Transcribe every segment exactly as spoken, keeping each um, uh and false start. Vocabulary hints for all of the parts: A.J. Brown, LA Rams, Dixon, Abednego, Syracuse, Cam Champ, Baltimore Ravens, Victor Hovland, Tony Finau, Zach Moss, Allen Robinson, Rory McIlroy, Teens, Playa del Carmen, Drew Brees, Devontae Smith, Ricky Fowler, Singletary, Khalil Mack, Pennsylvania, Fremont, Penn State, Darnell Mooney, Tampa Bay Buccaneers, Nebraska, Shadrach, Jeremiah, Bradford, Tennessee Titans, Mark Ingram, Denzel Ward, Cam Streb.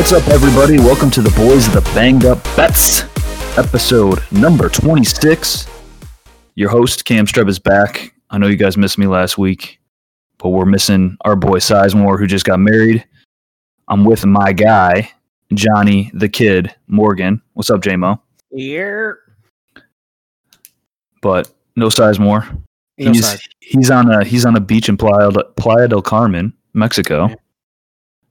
What's up, everybody? Welcome to the Boys of the Banged Up Bets, episode number twenty-six. Your host, Cam Streb, is back. I know you guys missed me last week, but we're missing our boy Sizemore, who just got married. I'm with my guy, Johnny the Kid Morgan. What's up, J-Mo? Here. Yeah. But no Sizemore. No he's size. he's on a he's on a beach in Playa, Playa del Carmen, Mexico. Yeah.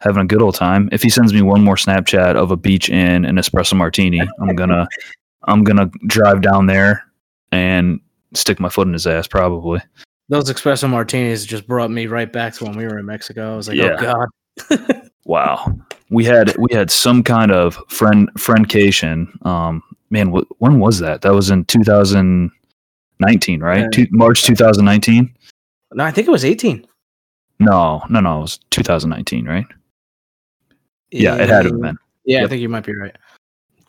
Having a good old time. If he sends me one more Snapchat of a beach and an espresso martini, I'm gonna I'm gonna drive down there and stick my foot in his ass, probably. Those espresso martinis just brought me right back to when we were in Mexico. I was like, yeah. Oh God. Wow. We had we had some kind of friend friendcation. Um, man, wh- when was that? That was in two thousand nineteen, right? Yeah. Two, March two thousand nineteen. No, I think it was eighteen. No, no, no, it was two thousand nineteen, right? Yeah, it had to have been. Yeah, yep. I think you might be right.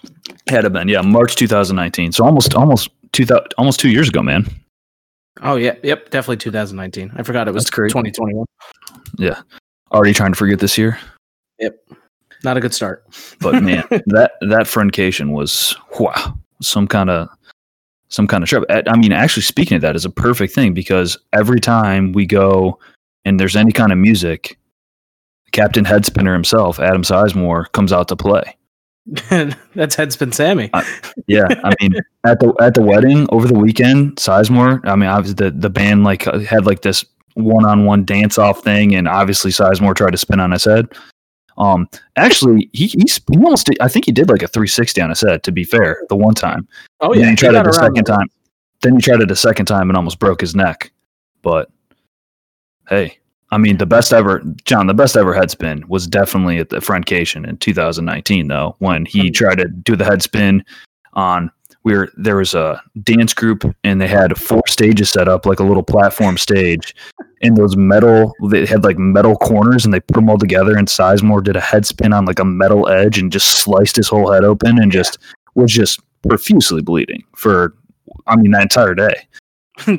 It had to have been, yeah, March two thousand nineteen. So almost almost two almost two years ago, man. Oh, yeah, yep, definitely two thousand nineteen. I forgot it was twenty twenty-one. Yeah, already trying to forget this year. Yep, not a good start. But, man, that, that friendcation was, wow, some kind of some kind of trip. I mean, actually, speaking of that is a perfect thing because every time we go and there's any kind of music, Captain Headspinner himself, Adam Sizemore, comes out to play. That's Headspin Sammy. uh, yeah, I mean, at the at the wedding over the weekend, Sizemore. I mean, obviously the, the band like had like this one on one dance off thing, and obviously Sizemore tried to spin on his head. Um, actually, he he, he almost did, I think he did like a three sixty on his head. To be fair, the one time. Oh yeah, then he tried it the second time. Then he tried it the second time and almost broke his neck. But hey. I mean, the best ever, John, the best ever head spin was definitely at the Friendcation in two thousand nineteen, though, when he tried to do the head spin on where there was a dance group and they had four stages set up, like a little platform stage. And those metal, they had like metal corners and they put them all together. And Sizemore did a head spin on like a metal edge and just sliced his whole head open and just was just profusely bleeding for, I mean, that entire day.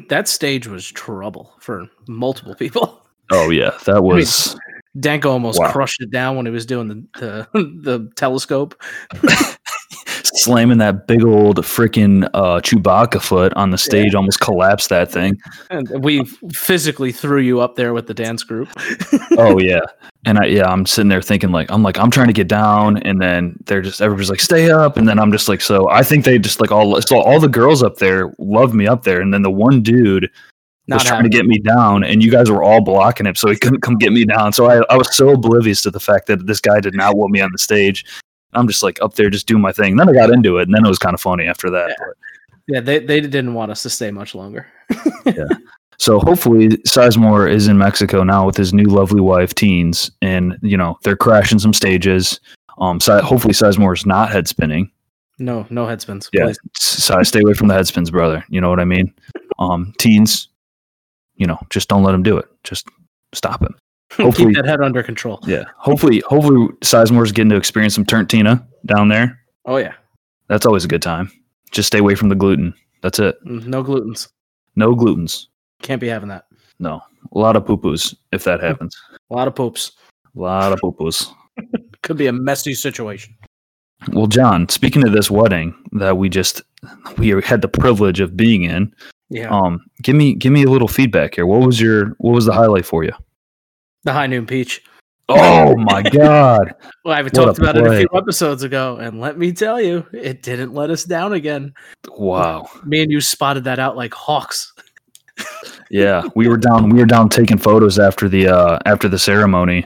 That stage was trouble for multiple people. Oh yeah, that was. I mean, Danko almost wow. crushed it down when he was doing the the, the telescope, slamming that big old freaking uh, Chewbacca foot on the stage. Yeah. Almost collapsed that thing. And we physically threw you up there with the dance group. Oh yeah, and I yeah, I'm sitting there thinking like I'm like I'm trying to get down, and then they're just everybody's like stay up, and then I'm just like so I think they just like all so all the girls up there loved me up there, and then the one dude was trying to get me down, and you guys were all blocking him, so he couldn't come get me down. So I, I was so oblivious to the fact that this guy did not want me on the stage. I'm just like up there just doing my thing. Then I got into it, and then it was kind of funny after that. Yeah, yeah they, they didn't want us to stay much longer. Yeah. So hopefully Sizemore is in Mexico now with his new lovely wife, Teens, and you know they're crashing some stages. Um, so hopefully Sizemore is not head spinning. No, no head spins. Yeah, so stay away from the head spins, brother. You know what I mean? Um, Teens. You know, just don't let him do it. Just stop him. Hopefully, keep that head under control. Yeah. Hopefully, hopefully Sizemore's getting to experience some Tortina down there. Oh yeah, that's always a good time. Just stay away from the gluten. That's it. No glutens. No glutens. Can't be having that. No, a lot of poo-poos if that happens. A lot of poops. A lot of poo-poos. Could be a messy situation. Well, John, speaking of this wedding that we just we had the privilege of being in. Yeah. Um. Give me, give me a little feedback here. What was your, what was the highlight for you? The high noon peach. Oh my God! Well, I talked about play. it a few episodes ago, and let me tell you, it didn't let us down again. Wow. Me and you spotted that out like hawks. Yeah, we were down. We were down taking photos after the uh, after the ceremony,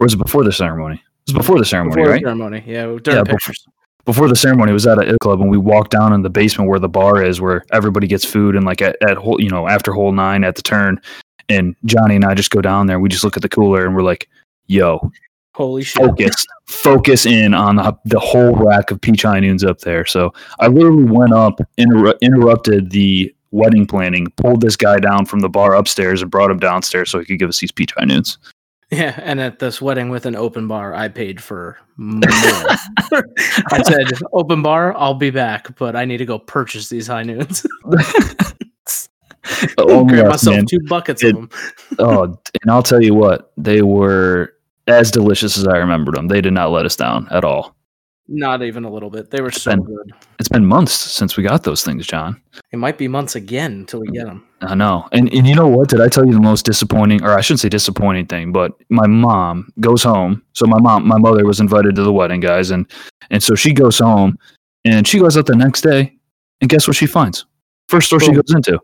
or was it before the ceremony? It was before the ceremony, before right? The ceremony. Yeah, during yeah, pictures. Before- Before the ceremony, it was at a club, and we walked down in the basement where the bar is, where everybody gets food, and like at, at whole, you know, after hole nine at the turn, and Johnny and I just go down there. We just look at the cooler, and we're like, "Yo, holy shit! Focus, focus in on the, the whole rack of peach high noons up there." So I literally went up, inter- interrupted the wedding planning, pulled this guy down from the bar upstairs, and brought him downstairs so he could give us these peach high noons. Yeah, and at this wedding with an open bar, I paid for more. I said, open bar, I'll be back, but I need to go purchase these high noons. Oh, grab myself man. two buckets it, of them. Oh, and I'll tell you what, they were as delicious as I remembered them. They did not let us down at all. Not even a little bit. They were it's so been, good. It's been months since we got those things, John. It might be months again until we get them. I know. And and you know what? Did I tell you the most disappointing, or I shouldn't say disappointing thing, but my mom goes home. So my mom, my mother was invited to the wedding, guys. And, and so she goes home and she goes out the next day. And guess what she finds? First store Boom. She goes into,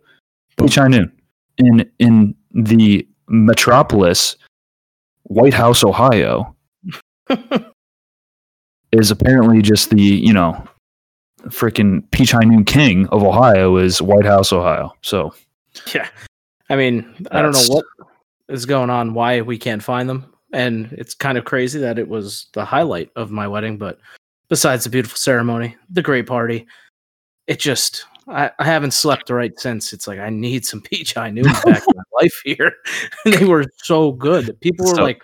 Chinoon, in in the metropolis, White House, Ohio. Is apparently just the, you know, freaking Peach High Noon King of Ohio is White House, Ohio. So, yeah, I mean, I don't know what is going on, why we can't find them. And it's kind of crazy that it was the highlight of my wedding. But besides the beautiful ceremony, the great party, it just, I, I haven't slept right since. It's like, I need some Peach High Noon back in my life here. And they were so good. People were so- like,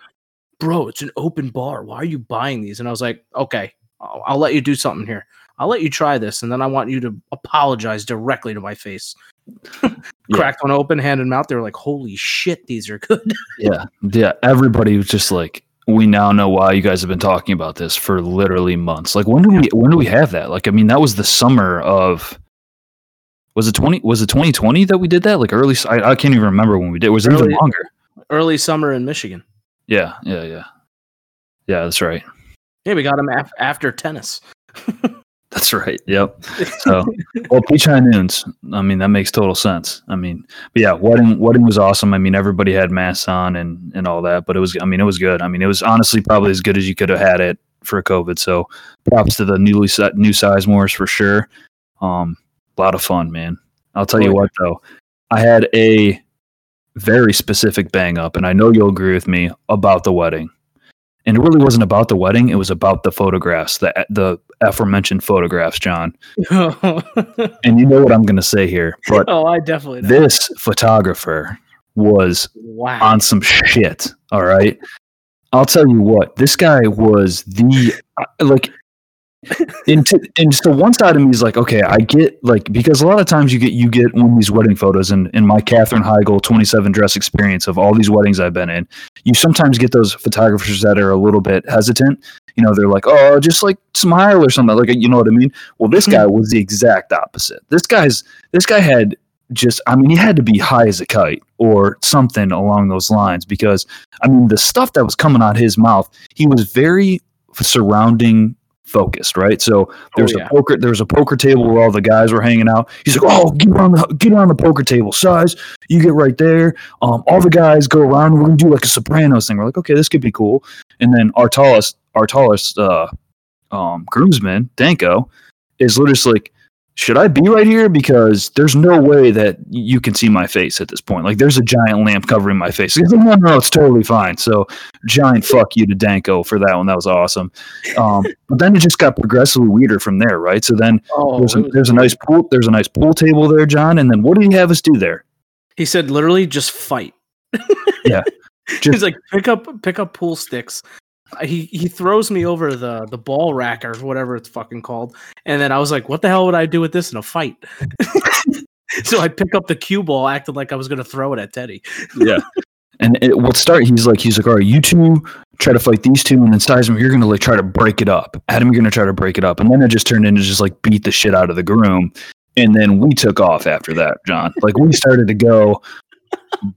bro, it's an open bar. Why are you buying these? And I was like, okay, I'll, I'll let you do something here. I'll let you try this. And then I want you to apologize directly to my face. Yeah. Cracked one open, handed them out. They were like, holy shit, these are good. Yeah. Yeah. Everybody was just like, we now know why you guys have been talking about this for literally months. Like, when do we, when do we have that? Like, I mean, that was the summer of, was it twenty, was it twenty twenty that we did that? Like early, I, I can't even remember when we did. Was it even longer? Early summer in Michigan. Yeah, yeah, yeah. Yeah, that's right. Yeah, we got him af- after tennis. That's right, yep. So, well, Peach High Noons, I mean, that makes total sense. I mean, but yeah, wedding wedding was awesome. I mean, everybody had masks on and, and all that, but it was, I mean, it was good. I mean, it was honestly probably as good as you could have had it for COVID, so props to the newly set, new Sizemores for sure. Um, a lot of fun, man. I'll tell you what, though. I had a very specific bang up, and I know you'll agree with me about the wedding. And it really wasn't about the wedding; it was about the photographs, the the aforementioned photographs, John. Oh. And you know what I'm going to say here, but oh, I definitely know. This photographer was wow. on some shit. All right, I'll tell you what. This guy was the like. and, to, and so one side of me is like, okay, I get like, because a lot of times you get, you get one of these wedding photos and in my Katherine Heigl twenty-seven dress experience of all these weddings I've been in, you sometimes get those photographers that are a little bit hesitant. You know, they're like, oh, just like smile or something. Like, you know what I mean? Well, this guy was the exact opposite. This guy's, this guy had just, I mean, he had to be high as a kite or something along those lines, because I mean, the stuff that was coming out his mouth, he was very surrounding focused, right? So there's oh, yeah. a poker there's a poker table where all the guys were hanging out. He's like, oh, get on the get on the poker table, Size. You get right there. Um, all the guys go around. We're gonna do like a Sopranos thing. We're like, okay, this could be cool. And then our tallest, our tallest uh um groomsman, Danko, is literally like, should I be right here? Because there's no way that you can see my face at this point. Like, there's a giant lamp covering my face. Like, no, no, it's totally fine. So, giant fuck you to Danko for that one. That was awesome. Um, but then it just got progressively weirder from there, right? So then oh, there's, a, there's a nice pool. There's a nice pool table there, John. And then what did he have us do there? He said, literally, just fight. Yeah, just, he's like, pick up, pick up pool sticks. He he throws me over the, the ball rack or whatever it's fucking called. And then I was like, what the hell would I do with this in a fight? So I pick up the cue ball, acted like I was going to throw it at Teddy. Yeah. And it would start, he's like, he's like, all right, you two try to fight these two. And then Sizemore, you're going to like try to break it up. Adam, you're going to try to break it up. And then it just turned into just like beat the shit out of the groom. And then we took off after that, John. Like, we started to go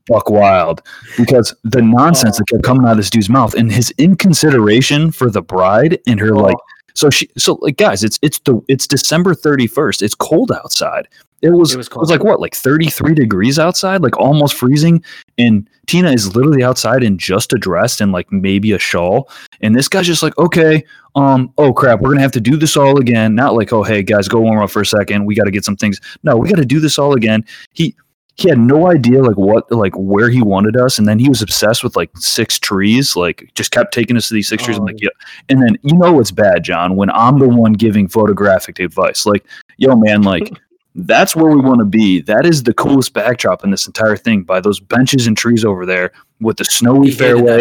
buck wild because the nonsense oh. that kept coming out of this dude's mouth and his inconsideration for the bride and her oh. like so she so like guys it's it's the it's December thirty-first, it's cold outside. It was it was, it was like what like thirty-three degrees outside, like almost freezing, and Tina is literally outside in just a dress and like maybe a shawl, and this guy's just like, okay, um oh crap, we're gonna have to do this all again. Not like, oh hey guys, go warm up for a second, we got to get some things. No, we got to do this all again. He He had no idea like what like where he wanted us, and then he was obsessed with like six trees, like just kept taking us to these six trees. I'm like, yeah. And then you know it's bad, John, when I'm the one giving photographic advice. Like, yo man, like that's where we want to be. That is the coolest backdrop in this entire thing, by those benches and trees over there with the snowy he fairway.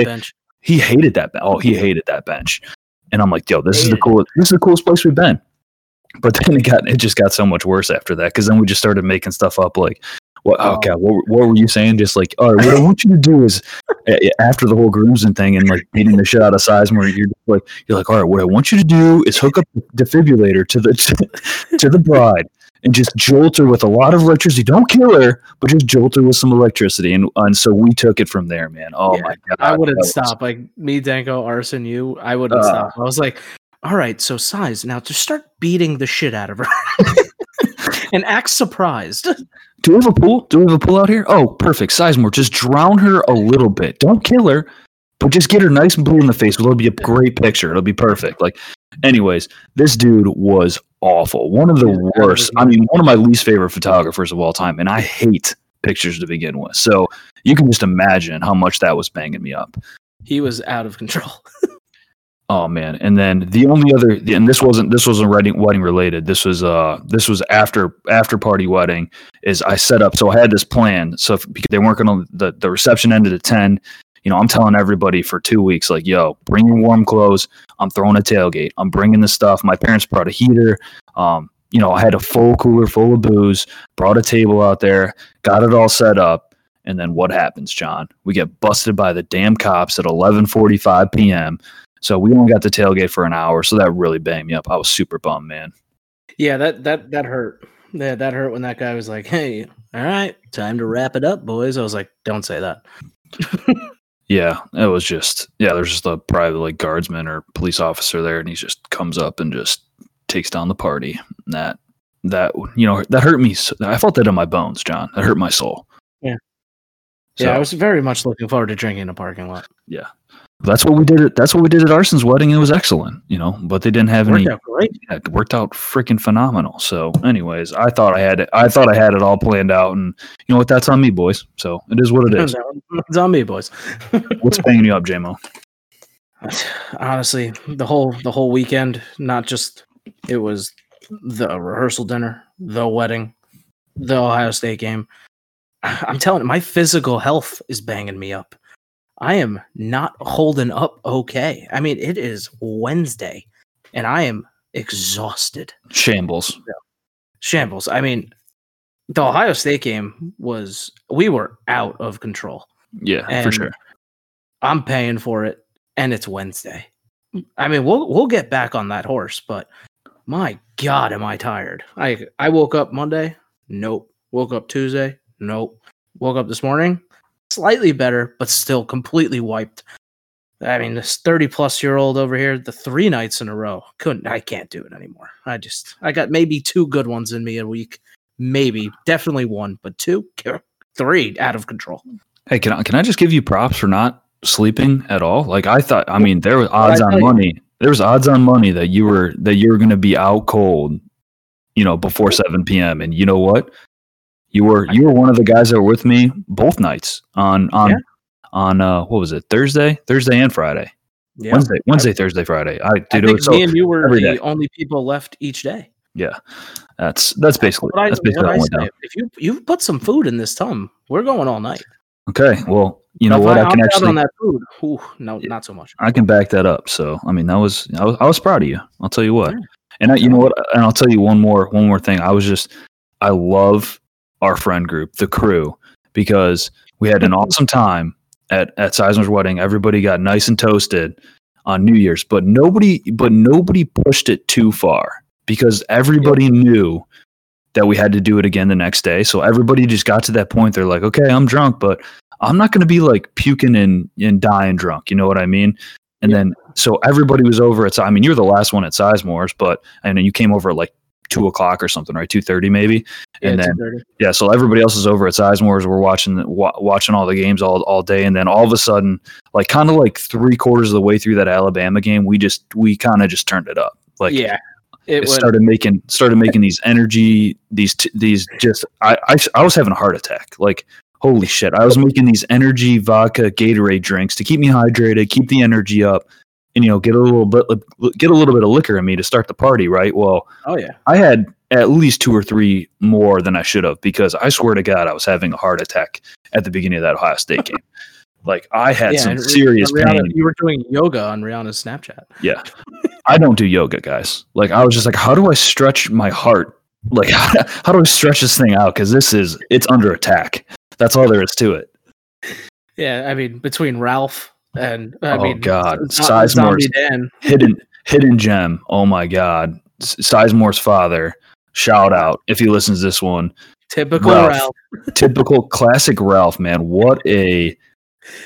He hated that bench. Oh, he hated that bench. And I'm like, yo, this hated. is the coolest this is the coolest place we've been. But then it got it just got so much worse after that, because then we just started making stuff up like What, um, okay, what, what were you saying? Just like, all right, what I want you to do is after the whole Grimson thing and like beating the shit out of Sizemore, you're like, you're like, all right, what I want you to do is hook up the defibrillator to the to, to the bride and just jolt her with a lot of electricity. Don't kill her, but just jolt her with some electricity. And and so we took it from there, man. Oh yeah, my god, I wouldn't was... stop. Like me, Danko, Arson, you, I wouldn't uh, stop. I was like, all right, so Size, now just start beating the shit out of her. And act surprised. Do we have a pool? Do we have a pool out here? Oh, perfect. Sizemore, just drown her a little bit. Don't kill her, but just get her nice and blue in the face. It'll be a great picture. It'll be perfect. Like, anyways, this dude was awful. One of the worst. I mean, one of my least favorite photographers of all time, and I hate pictures to begin with. So you can just imagine how much that was banging me up. He was out of control. Oh man! And then the only other, and this wasn't this wasn't wedding, wedding related. This was uh this was after after party wedding. Is I set up, so I had this plan. So if, because they weren't gonna the, the reception ended at ten. You know, I'm telling everybody for two weeks, like, yo, bring your warm clothes. I'm throwing a tailgate. I'm bringing the stuff. My parents brought a heater. Um, you know, I had a full cooler full of booze. Brought a table out there. Got it all set up. And then what happens, John? We get busted by the damn cops at eleven forty-five p.m. So we only got the tailgate for an hour, so that really banged me up. I was super bummed, man. Yeah, that that that hurt. Yeah, that hurt when that guy was like, hey, all right, time to wrap it up, boys. I was like, don't say that. Yeah, it was just, yeah, there's just a private like guardsman or police officer there, and he just comes up and just takes down the party. And that, that you know, that hurt me. I felt that in my bones, John. That hurt my soul. Yeah. So, yeah, I was very much looking forward to drinking in a parking lot. Yeah. That's what we did. At, that's what we did at Arson's wedding. And it was excellent, you know. But they didn't have worked any. Out great. Yeah, it worked out freaking phenomenal. So, anyways, I thought I had it. I thought I had it all planned out, and you know what? That's on me, boys. So it is what it is. It's on me, boys. What's banging you up, J-Mo? Honestly, the whole the whole weekend. Not just it was the rehearsal dinner, the wedding, the Ohio State game. I'm telling you, my physical health is banging me up. I am not holding up okay. I mean, it is Wednesday, and I am exhausted. Shambles. Shambles. I mean, the Ohio State game was – we were out of control. Yeah, and for sure. I'm paying for it, and it's Wednesday. I mean, we'll we'll get back on that horse, but my God, am I tired. I, I woke up Monday. Nope. Woke up Tuesday. Nope. Woke up this morning. Slightly better, but still completely wiped. I mean, this thirty-plus-year-old over here, the three nights in a row, couldn't. I can't do it anymore. I just, I got maybe two good ones in me a week, maybe, definitely one, but two, three, out of control. Hey, can I, can I just give you props for not sleeping at all? Like I thought, I mean, there was odds on money. There was odds on money that you were that you were going to be out cold, you know, before seven p.m. And you know what? You were you were one of the guys that were with me both nights on on yeah. on uh, what was it Thursday Thursday and Friday yeah. Wednesday Wednesday I, Thursday Friday I, dude, I think it was, me so, and you were the day. Only people left each day. Yeah, that's that's basically what I, that's basically what I say. If you you put some food in this tum, we're going all night. Okay, well you know if what I, I can actually on that food. Ooh, no, yeah, not so much. I can back that up. So I mean that was I was, I was proud of you. I'll tell you what, yeah. and I, you know what, and I'll tell you one more one more thing. I was just I love. Our friend group, the crew, because we had an awesome time at, at Sizemore's wedding. Everybody got nice and toasted on New Year's, but nobody, but nobody pushed it too far because everybody yep. knew that we had to do it again the next day. So everybody just got to that point. They're like, okay, I'm drunk, but I'm not going to be like puking and, and dying drunk. You know what I mean? And yep. then, so everybody was over at, I mean, you're the last one at Sizemore's, but I know you came over at like two o'clock or something, right? two thirty maybe. Yeah, and then, yeah, so everybody else is over at Sizemore's. We're watching wa- watching all the games all, all day. And then all of a sudden, like kind of like three quarters of the way through that Alabama game, we just, we kind of just turned it up. Like, yeah, it, it started making, started making these energy, these, t- these just, I, I, I was having a heart attack. Like, holy shit. I was making these energy vodka Gatorade drinks to keep me hydrated, keep the energy up. And, you know, get a little bit, get a little bit of liquor in me to start the party, right? Well, oh yeah, I had at least two or three more than I should have because I swear to God, I was having a heart attack at the beginning of that Ohio State game. Like I had yeah, some serious Rihanna, pain. You were doing yoga on Rihanna's Snapchat. Yeah, I don't do yoga, guys. Like I was just like, how do I stretch my heart like, how, how do I stretch this thing out? Because this is, it's under attack. That's all there is to it. Yeah, I mean, between Ralph and I oh mean, god, Sizemore's hidden hidden gem. Oh my god, Sizemore's father. Shout out if he listens to this one. Typical Ralph. Ralph. Typical classic Ralph, man. What a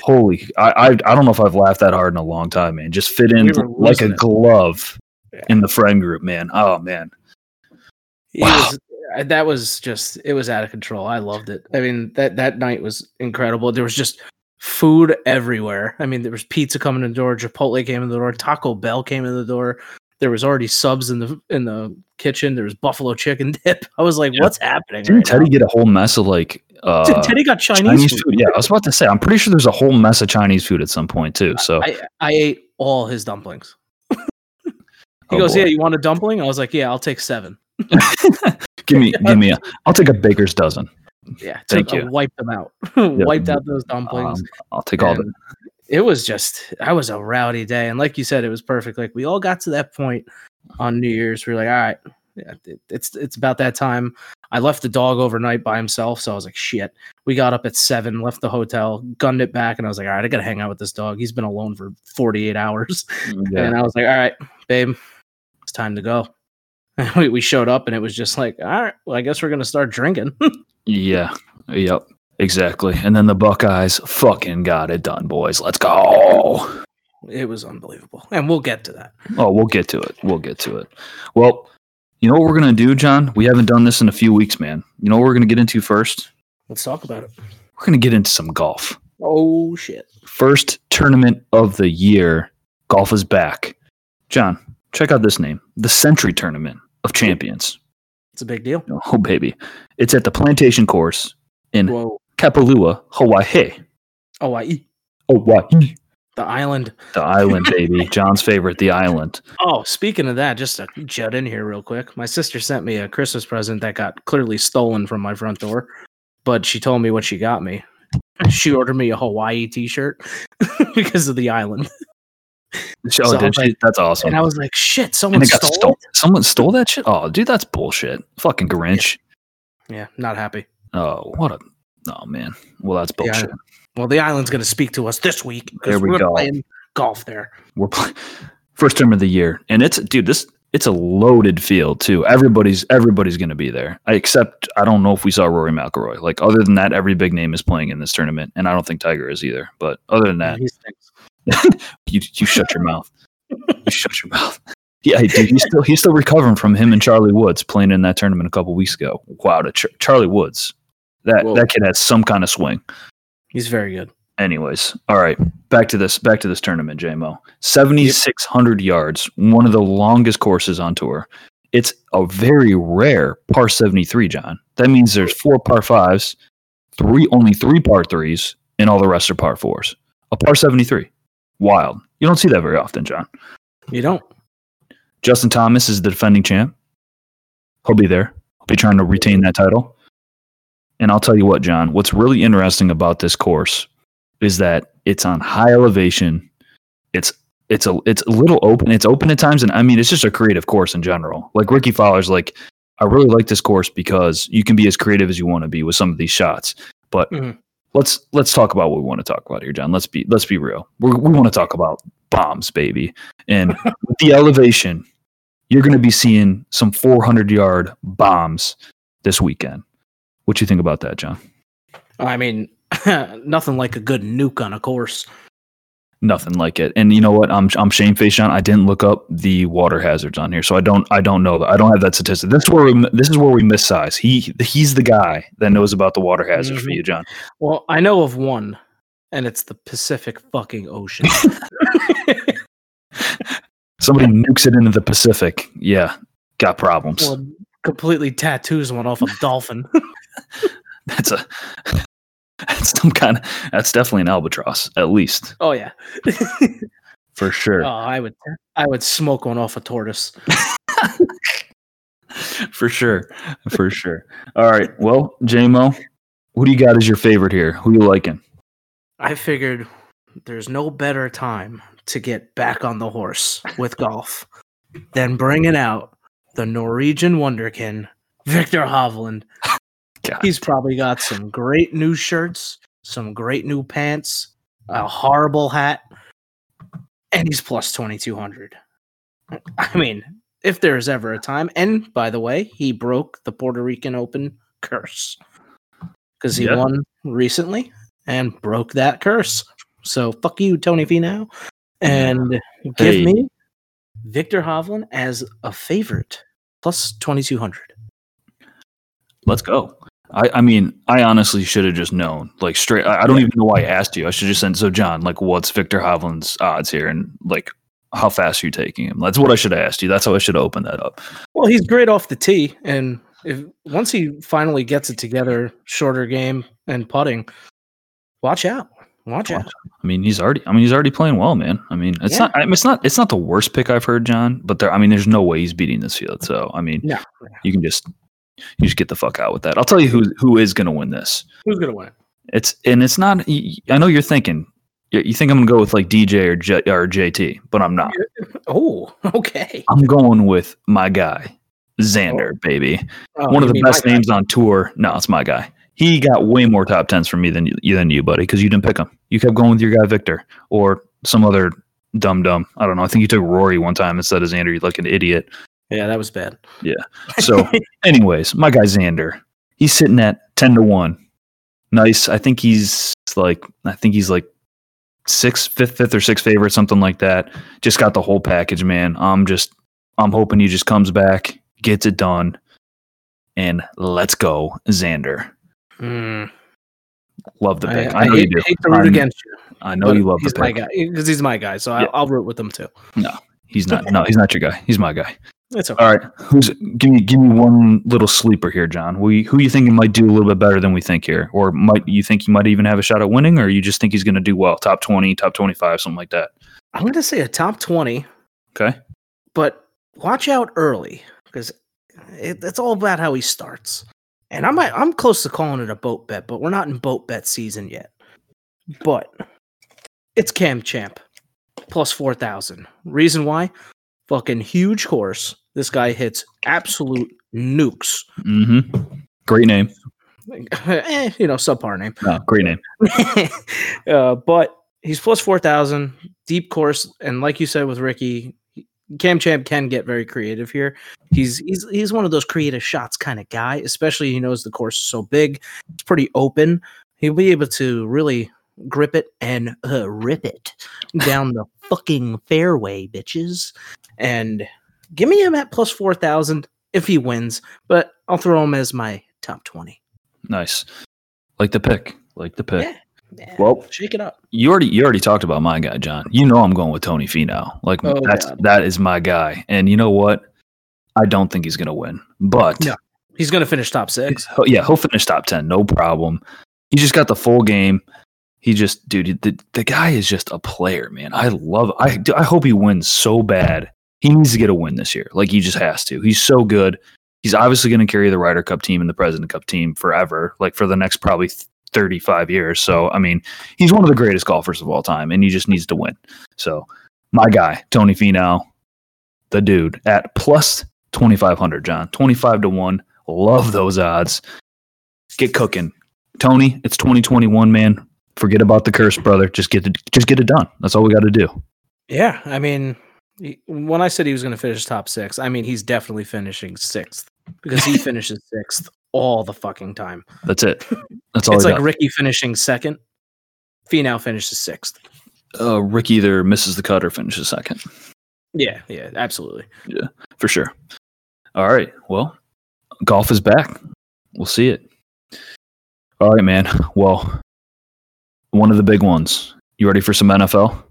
holy! I, I I don't know if I've laughed that hard in a long time, man. Just fit in we like a glove yeah. in the friend group, man. Oh man, he wow. Was- That was just, it was out of control. I loved it. I mean, that, that night was incredible. There was just food everywhere. I mean, there was pizza coming in the door. Chipotle came in the door. Taco Bell came in the door. There was already subs in the in the kitchen. There was buffalo chicken dip. I was like, yeah. what's happening? Didn't right Teddy now? Get a whole mess of like... Uh, Dude, Teddy got Chinese, Chinese food. food. Yeah, I was about to say, I'm pretty sure there's a whole mess of Chinese food at some point too. So I, I ate all his dumplings. he oh, goes, boy. yeah, you want a dumpling? I was like, yeah, I'll take seven. give me, give me a. I'll take a baker's dozen. Yeah, thank you. Wipe them out. Wiped out those dumplings. Um, I'll take all of it. It was just, I was a rowdy day, and like you said, it was perfect. Like we all got to that point on New Year's. We were like, all right, yeah, it, it's it's about that time. I left the dog overnight by himself, so I was like, shit. We got up at seven, left the hotel, gunned it back, and I was like, all right, I gotta hang out with this dog. He's been alone for forty-eight hours, yeah. and I was like, all right, babe, it's time to go. We showed up and it was just like, all right, well, I guess we're going to start drinking. yeah. Yep. Exactly. And then the Buckeyes fucking got it done, boys. Let's go. It was unbelievable. And we'll get to that. Oh, we'll get to it. We'll get to it. Well, you know what we're going to do, John? We haven't done this in a few weeks, man. You know what we're going to get into first? Let's talk about it. We're going to get into some golf. Oh, shit. First tournament of the year. Golf is back. John, check out this name. The Century Tournament. Of champions. It's a big deal. Oh, baby. It's at the Plantation Course in Whoa. Kapalua, Hawaii. Hawaii. Hawaii. The island. The island, baby. John's favorite, the island. Oh, speaking of that, just to jut in here real quick. My sister sent me a Christmas present that got clearly stolen from my front door, but she told me what she got me. She ordered me a Hawaii t-shirt because of the island. So did like, that's awesome. And I was like, shit, someone stole, stole it? Someone stole that shit? Oh, dude, that's bullshit. Fucking Grinch. Yeah, yeah not happy. Oh, what a... Oh, man. Well, that's bullshit. Yeah. Well, the island's going to speak to us this week. There we we're go. We're playing golf there. We're playing... First term of the year. And it's... Dude, this... It's a loaded field, too. Everybody's everybody's going to be there. I, except, I don't know if we saw Rory McIlroy. Like, other than that, every big name is playing in this tournament. And I don't think Tiger is either. But other than that... He's you you shut your mouth. You shut your mouth. Yeah, dude, he's still he's still recovering from him and Charlie Woods playing in that tournament a couple weeks ago. Wow, to Ch- Charlie Woods, that Whoa. that kid has some kind of swing. He's very good. Anyways, all right, back to this back to this tournament, J-Mo. seventy-six hundred yards, one of the longest courses on tour. It's a very rare par seventy-three, John. That means there's four par fives, three only three par threes, and all the rest are par fours. A par seventy-three. Wild. You don't see that very often, John. You don't. Justin Thomas is the defending champ. He'll be there. He'll be trying to retain that title. And I'll tell you what, John, what's really interesting about this course is that it's on high elevation. It's it's a it's a little open. It's open at times, and I mean it's just a creative course in general. Like Ricky Fowler's like, I really like this course because you can be as creative as you want to be with some of these shots. But mm-hmm. Let's let's talk about what we want to talk about here, John. Let's be let's be real. We're, we want to talk about bombs, baby. And with the elevation, you're going to be seeing some four hundred yard bombs this weekend. What you think about that, John? I mean, nothing like a good nuke on a course. Nothing like it. And you know what? I'm I'm shamefaced, John. I didn't look up the water hazards on here, so I don't I don't know that. I don't have that statistic. This is where we, this is where we miss size. He he's the guy that knows about the water hazards mm-hmm. for you, John. Well, I know of one, and it's the Pacific fucking ocean. Somebody nukes it into the Pacific. Yeah, got problems. Well, completely tattoos one off a dolphin. That's a. That's some kind of, that's definitely an albatross, at least. Oh yeah, for sure. Oh, I would, I would smoke one off a tortoise. for sure, for sure. All right, well, J-Mo, who do you got as your favorite here? Who you liking? I figured there's no better time to get back on the horse with golf than bringing out the Norwegian wonderkin Victor Hovland. He's probably got some great new shirts, some great new pants, a horrible hat, and he's plus twenty-two hundred. I mean, if there is ever a time, and by the way, he broke the Puerto Rican Open curse because he yep. won recently and broke that curse. So fuck you, Tony Finau, and hey. give me Victor Hovland as a favorite, plus twenty-two hundred. Let's go. I, I mean, I honestly should have just known. Like straight, I, I don't even know why I asked you. I should just send. So, John, like, what's Victor Hovland's odds here, and like, how fast are you taking him? That's what I should have asked you. That's how I should have opened that up. Well, he's great off the tee, and if once he finally gets it together, shorter game and putting, watch out, watch, watch out. I mean, he's already. I mean, he's already playing well, man. I mean, it's yeah. not. I mean, it's not. It's not the worst pick I've heard, John. But there. I mean, there's no way he's beating this field. So, I mean, no. you can just. You just get the fuck out with that. I'll tell you who who is going to win this. Who's going to win it? It's and it's not. I know you're thinking. You think I'm going to go with like D J or J, or J T, but I'm not. Oh, okay. I'm going with my guy, Xander, oh. baby. Oh, one of the best names on tour. No, it's my guy. He got way more top tens from me than you, than you, buddy, because you didn't pick him. You kept going with your guy Victor or some other dumb dumb. I don't know. I think you took Rory one time and said to Xander, "You look an idiot." Yeah, that was bad. Yeah. So, anyways, my guy Xander, he's sitting at ten to one. Nice. I think he's like, I think he's like sixth, fifth, fifth or sixth favorite, something like that. Just got the whole package, man. I'm just, I'm hoping he just comes back, gets it done, and let's go, Xander. Mm. Love the pick. I, I, I know hate, you do. Hate to root I'm, against you. I know you love the pick because he's my guy, so yeah. I'll, I'll root with him too. No, he's not. No, he's not your guy. He's my guy. That's okay. All right. Who's give me give me one little sleeper here, John. We who you think might do a little bit better than we think here, or might you think he might even have a shot at winning, or you just think he's going to do well, top twenty, top twenty-five, something like that. I'm going to say a top twenty. Okay. But watch out early because it, it's all about how he starts. And I might I'm close to calling it a boat bet, but we're not in boat bet season yet. But it's Cam Champ plus four thousand. Reason why? Fucking huge course. This guy hits absolute nukes. Mm-hmm. Great name. eh, you know, subpar name. No, great name. uh, but he's plus four thousand, deep course. And like you said with Ricky, Cam Champ can get very creative here. He's he's he's one of those creative shots kind of guy, especially he knows the course is so big. It's pretty open. He'll be able to really grip it and uh, rip it down the fucking fairway, bitches. And give me him at plus four thousand if he wins, but I'll throw him as my top twenty. Nice. Like the pick. Like the pick. Yeah. Yeah. Well, shake it up. You already you already talked about my guy, John. You know I'm going with Tony Finau. Like oh, that's God. that is my guy. And you know what? I don't think he's going to win, but no. He's going to finish top six. Yeah, he'll finish top ten, no problem. He just got the full game. He just, dude, the, the guy is just a player, man. I love, I I hope he wins so bad. He needs to get a win this year. Like, he just has to. He's so good. He's obviously going to carry the Ryder Cup team and the President Cup team forever, like for the next probably thirty-five years. So, I mean, he's one of the greatest golfers of all time, and he just needs to win. So, my guy, Tony Finau, the dude, at plus twenty-five hundred, John. twenty-five to one. Love those odds. Get cooking. Tony, it's twenty twenty-one, man. Forget about the curse, brother. Just get it, just get it done. That's all we got to do. Yeah, I mean, when I said he was going to finish top six, I mean he's definitely finishing sixth because he finishes sixth all the fucking time. That's it. That's all. It's like got. Ricky finishing second. Finau finishes sixth. Uh, Ricky either misses the cut or finishes second. Yeah, yeah, absolutely. Yeah, for sure. All right. Well, golf is back. We'll see it. All right, man. Well. One of the big ones. You ready for some N F L?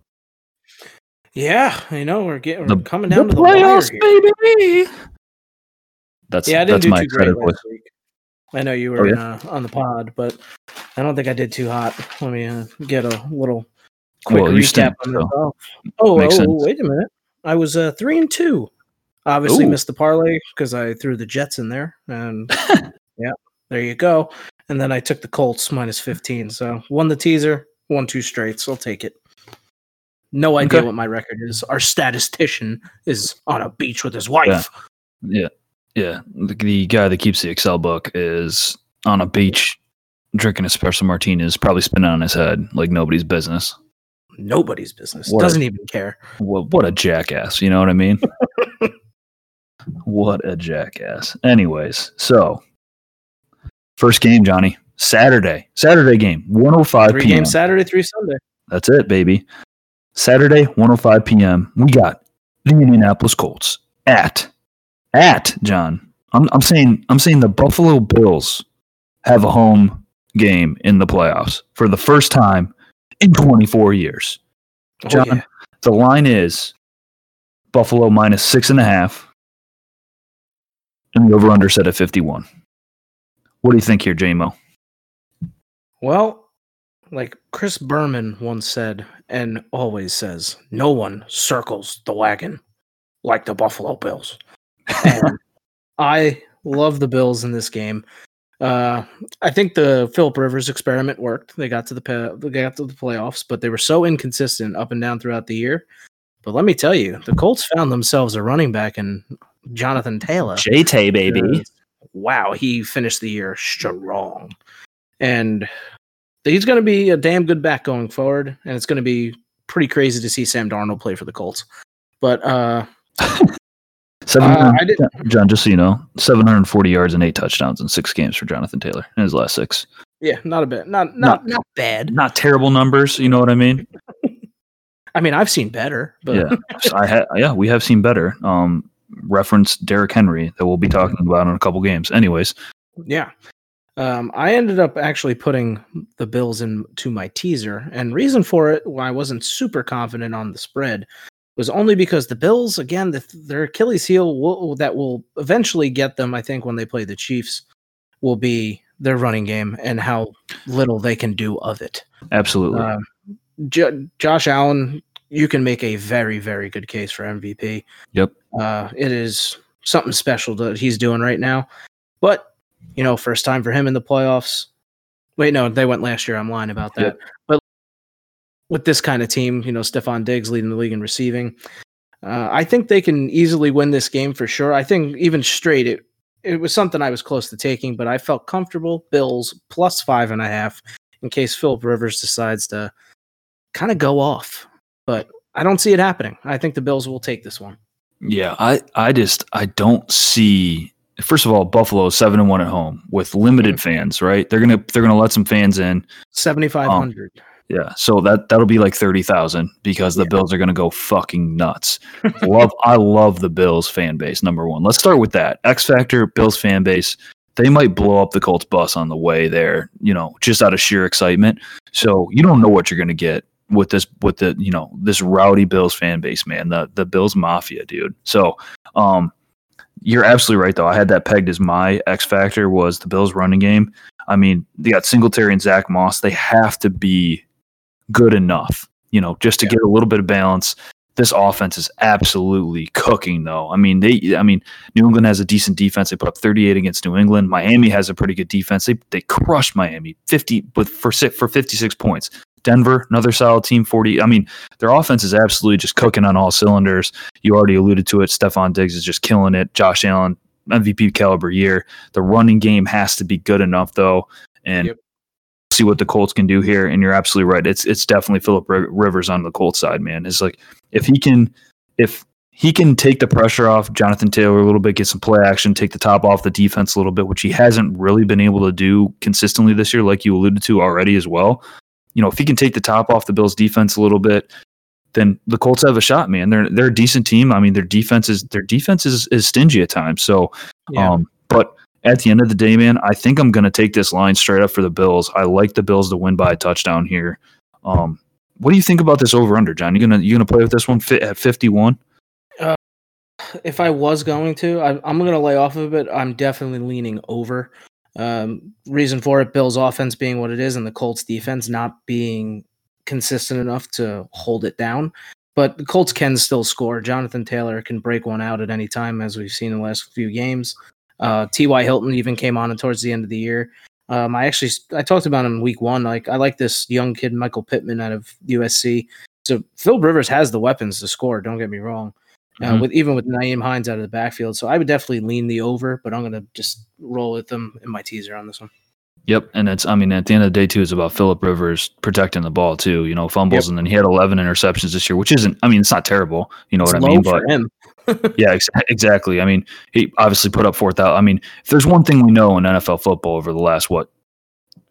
Yeah, you know we're getting we're the, coming down the to the playoffs, wire here. Baby. That's yeah, I didn't that's do my too great last week. I know you were oh, yeah? uh, on the pod, but I don't think I did too hot. Let me uh, get a little quick well, recap on the N F L. Oh, oh, oh wait a minute! I was uh, three and two. Obviously Ooh. missed the parlay because I threw the Jets in there, and yeah, there you go. And then I took the Colts minus fifteen. So won the teaser, won two straight. So I'll take it. No idea okay. what my record is. Our statistician is on a beach with his wife. Yeah. yeah. Yeah, the, the guy that keeps the Excel book is on a beach drinking espresso martinis, probably spinning on his head like nobody's business. Nobody's business. What Doesn't a, even care. What, what a jackass. You know what I mean? What a jackass. Anyways, so first game, Johnny. Saturday. Saturday game, one oh five three p m. Three games Saturday, three Sunday. That's it, baby. Saturday, one oh five p m We got the Indianapolis Colts at at John. I'm I'm saying I'm saying the Buffalo Bills have a home game in the playoffs for the first time in twenty-four years. John, oh, yeah. The line is Buffalo minus six and a half. And the over-under set at fifty-one. What do you think here, J-Mo? Well, like Chris Berman once said and always says, no one circles the wagon like the Buffalo Bills. And I love the Bills in this game. Uh, I think the Philip Rivers experiment worked. They got to the pa- they got to the playoffs, but they were so inconsistent up and down throughout the year. But let me tell you, the Colts found themselves a running back in Jonathan Taylor. J T, baby. Wow, he finished the year strong. And he's going to be a damn good back going forward, and it's going to be pretty crazy to see Sam Darnold play for the Colts. But uh, uh, I didn't, John, just so you know, seven hundred forty yards and eight touchdowns in six games for Jonathan Taylor in his last six. Yeah, not a bad, not not not, not bad, not terrible numbers. You know what I mean? I mean, I've seen better. But yeah, I ha- yeah, we have seen better. Um, reference Derrick Henry that we'll be talking about in a couple games. Anyways, yeah. Um, I ended up actually putting the Bills into my teaser, and reason for it, why I wasn't super confident on the spread, was only because the Bills, again, the, their Achilles heel will, that will eventually get them, I think, when they play the Chiefs, will be their running game and how little they can do of it. Absolutely. Uh, J- Josh Allen, you can make a very, very good case for M V P. Yep. Uh, it is something special that he's doing right now, but you know, first time for him in the playoffs. Wait, no, they went last year. I'm lying about that. Yep. But with this kind of team, you know, Stephon Diggs leading the league in receiving. Uh, I think they can easily win this game for sure. I think even straight, it, it was something I was close to taking, but I felt comfortable. Bills plus five and a half in case Philip Rivers decides to kind of go off. But I don't see it happening. I think the Bills will take this one. Yeah, I, I just I don't see. First of all, Buffalo is seven and one at home with limited fans, right? They're gonna they're gonna let some fans in. Seventy five hundred. Um, yeah, so that that'll be like thirty thousand because the yeah. Bills are gonna go fucking nuts. love I love the Bills fan base. Number one, let's start with that. X Factor Bills fan base. They might blow up the Colts bus on the way there, you know, just out of sheer excitement. So you don't know what you're gonna get with this with the you know this rowdy Bills fan base, man. The the Bills Mafia, dude. So, um. You're absolutely right, though. I had that pegged as my X factor was the Bills' running game. I mean, they got Singletary and Zach Moss. They have to be good enough, you know, just to yeah. get a little bit of balance. This offense is absolutely cooking, though. I mean, they. I mean, New England has a decent defense. They put up thirty-eight against New England. Miami has a pretty good defense. They they crushed Miami fifty with for for fifty-six points. Denver, another solid team, forty. I mean, their offense is absolutely just cooking on all cylinders. You already alluded to it. Stephon Diggs is just killing it. Josh Allen, M V P caliber year. The running game has to be good enough, though, and yep. see what the Colts can do here. And you're absolutely right. It's it's definitely Philip Rivers on the Colts side, man. It's like if he can if he can take the pressure off Jonathan Taylor a little bit, get some play action, take the top off the defense a little bit, which he hasn't really been able to do consistently this year, like you alluded to already as well. You know, if he can take the top off the Bills' defense a little bit, then the Colts have a shot, man. They're they're a decent team. I mean, their defense is their defense is, is stingy at times. So, yeah. um, but at the end of the day, man, I think I'm going to take this line straight up for the Bills. I like the Bills to win by a touchdown here. Um, what do you think about this over under, John? You gonna you gonna play with this one fit at fifty-one? Uh, if I was going to, I, I'm going to lay off of it. I'm definitely leaning over. Um, reason for it, Bills offense being what it is and the Colts defense not being consistent enough to hold it down. But the Colts can still score. Jonathan Taylor can break one out at any time, as we've seen in the last few games. Uh, T Y Hilton even came on towards the end of the year. Um, I actually I talked about him in week one. Like I like this young kid, Michael Pittman out of U S C. So Phil Rivers has the weapons to score. Don't get me wrong. uh, mm-hmm. with even with Nyheim Hines out of the backfield. So I would definitely lean the over, but I'm going to just roll with them in my teaser on this one. Yep, and it's, I mean, at the end of the day, too, it's about Philip Rivers protecting the ball, too, you know, fumbles, yep. and then he had eleven interceptions this year, which isn't, I mean, it's not terrible, you know it's what I mean? But him. yeah, ex- exactly. I mean, he obviously put up four thousand. I mean, if there's one thing we know in N F L football over the last, what,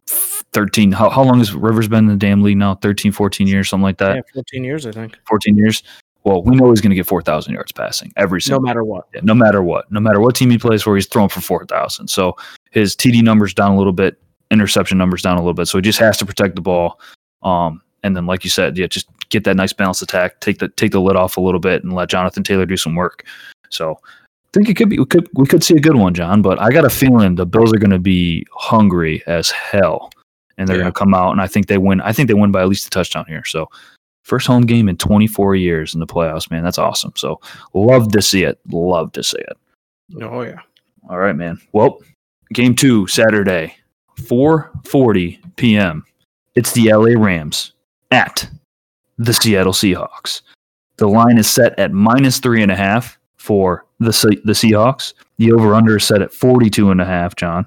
thirteen, how, how long has Rivers been in the damn league now? thirteen, fourteen years, something like that? Yeah, fourteen years, I think. fourteen years. Well, we know he's going to get four thousand yards passing every single No matter what. Yeah, no matter what. No matter what team he plays for, he's throwing for four thousand. So his T D numbers down a little bit. Interception numbers down a little bit, so he just has to protect the ball, um, and then, like you said, yeah, just get that nice balanced attack, take the take the lid off a little bit, and let Jonathan Taylor do some work. So, I think it could be we could we could see a good one, John. But I got a feeling the Bills are going to be hungry as hell, and they're yeah. going to come out, and I think they win. I think they win by at least a touchdown here. So, first home game in twenty-four years in the playoffs, man, that's awesome. So, love to see it. Love to see it. Oh yeah. All right, man. Well, game two Saturday. four forty p.m. It's the L A Rams at the Seattle Seahawks. The line is set at minus three and a half for the Se- the Seahawks. The over-under is set at forty-two and a half. John,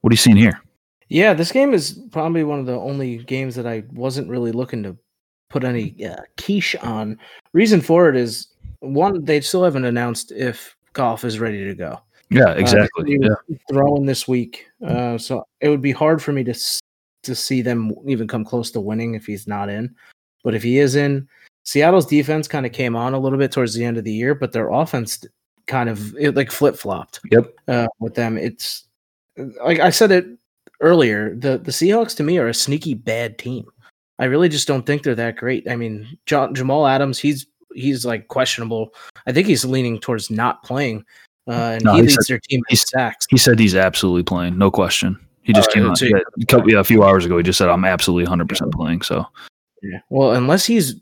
what are you seeing here? Yeah, this game is probably one of the only games that I wasn't really looking to put any uh, quiche on. Reason for it is, one, they still haven't announced if Goff is ready to go. Yeah, exactly. Uh, yeah. Throwing this week, uh, so it would be hard for me to to see them even come close to winning if he's not in. But if he is in, Seattle's defense kind of came on a little bit towards the end of the year, but their offense kind of it like flip flopped. Yep. Uh, with them, it's like I said it earlier. The the Seahawks to me are a sneaky bad team. I really just don't think they're that great. I mean, John, Jamal Adams, he's he's like questionable. I think he's leaning towards not playing. Uh, and no, he, he leads said, their team in sacks. He said he's absolutely playing, no question. He just uh, came out yeah, a, couple, yeah, a few hours ago. He just said, I'm absolutely one hundred percent playing. So, yeah. Well, unless he's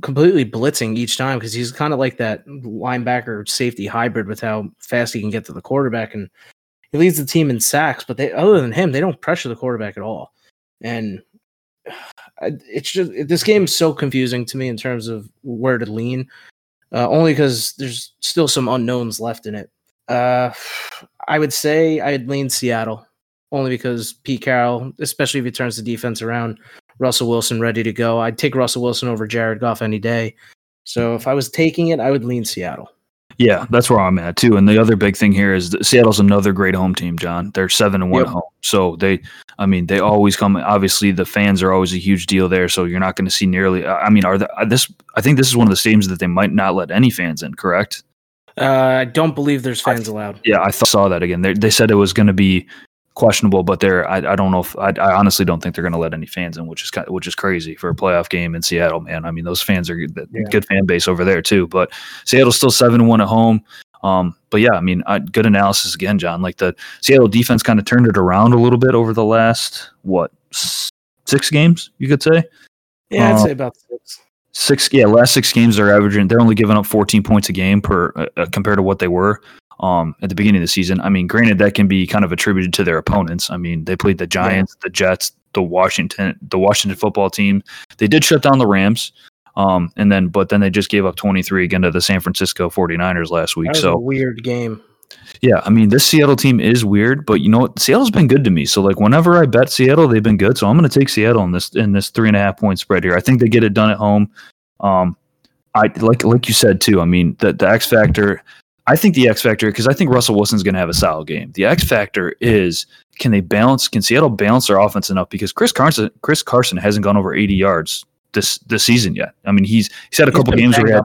completely blitzing each time, because he's kind of like that linebacker safety hybrid with how fast he can get to the quarterback. And he leads the team in sacks, but they, other than him, they don't pressure the quarterback at all. And it's just this game is so confusing to me in terms of where to lean, uh, only because there's still some unknowns left in it. Uh, I would say I'd lean Seattle only because Pete Carroll, especially if he turns the defense around, Russell Wilson ready to go. I'd take Russell Wilson over Jared Goff any day. So if I was taking it, I would lean Seattle. Yeah, that's where I'm at too. And the other big thing here is that Seattle's another great home team, John. They're seven and one home. So they, I mean, they always come. Obviously, the fans are always a huge deal there. So you're not going to see nearly. I mean, are the, this? I think this is one of the stadiums that they might not let any fans in. Correct. Uh, I don't believe there's fans I, allowed. Yeah, I th- saw that again. They, they said it was going to be questionable, but they're I, I don't know if I, I honestly don't think they're going to let any fans in, which is kind of, which is crazy for a playoff game in Seattle, man. I mean, those fans are good, yeah. good fan base over there too. But Seattle's still seven and one at home. Um, but yeah, I mean, I, good analysis again, John. Like the Seattle defense kind of turned it around a little bit over the last what six games, you could say. Yeah, uh, I'd say about six. Six, yeah, last six games they're averaging. They're only giving up fourteen points a game per uh, compared to what they were um, at the beginning of the season. I mean, granted, that can be kind of attributed to their opponents. I mean, they played the Giants, yeah. the Jets, the Washington, the Washington Football Team. They did shut down the Rams, um, and then but then they just gave up twenty-three again to the San Francisco forty-niners last week. That was so a weird game. Yeah, I mean, this Seattle team is weird, but you know what? Seattle's been good to me. So, like, whenever I bet Seattle, they've been good. So, I'm going to take Seattle in this in this three and a half point spread here. I think they get it done at home. Um, I like like you said too. I mean, the the X factor. I think the X factor because I think Russell Wilson's going to have a solid game. The X factor is can they balance? Can Seattle balance their offense enough? Because Chris Carson Chris Carson hasn't gone over eighty yards this this season yet. I mean, he's he's had a couple games where he had.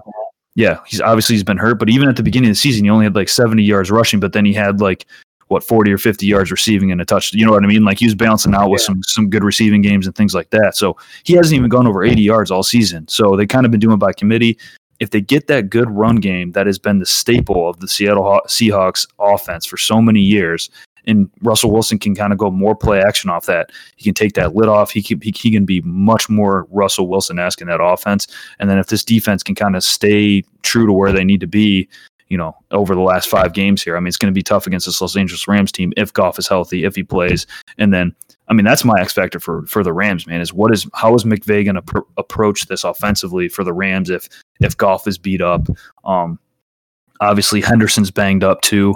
Yeah, he's obviously he's been hurt, but even at the beginning of the season, he only had like seventy yards rushing, but then he had like what forty or fifty yards receiving and a touchdown. You know what I mean? Like he was bouncing out with yeah. some some good receiving games and things like that. So he hasn't even gone over eighty yards all season. So they kind of been doing by committee. If they get that good run game that has been the staple of the Seattle Seahawks offense for so many years, and Russell Wilson can kind of go more play action off that. He can take that lid off. He can, he, he can be much more Russell Wilson-esque in that offense. And then if this defense can kind of stay true to where they need to be, you know, over the last five games here, I mean, it's going to be tough against this Los Angeles Rams team if Goff is healthy, if he plays. And then, I mean, that's my X factor for for the Rams, man, is what is how is McVay going to pr- approach this offensively for the Rams if if Goff is beat up? Um, Obviously, Henderson's banged up too.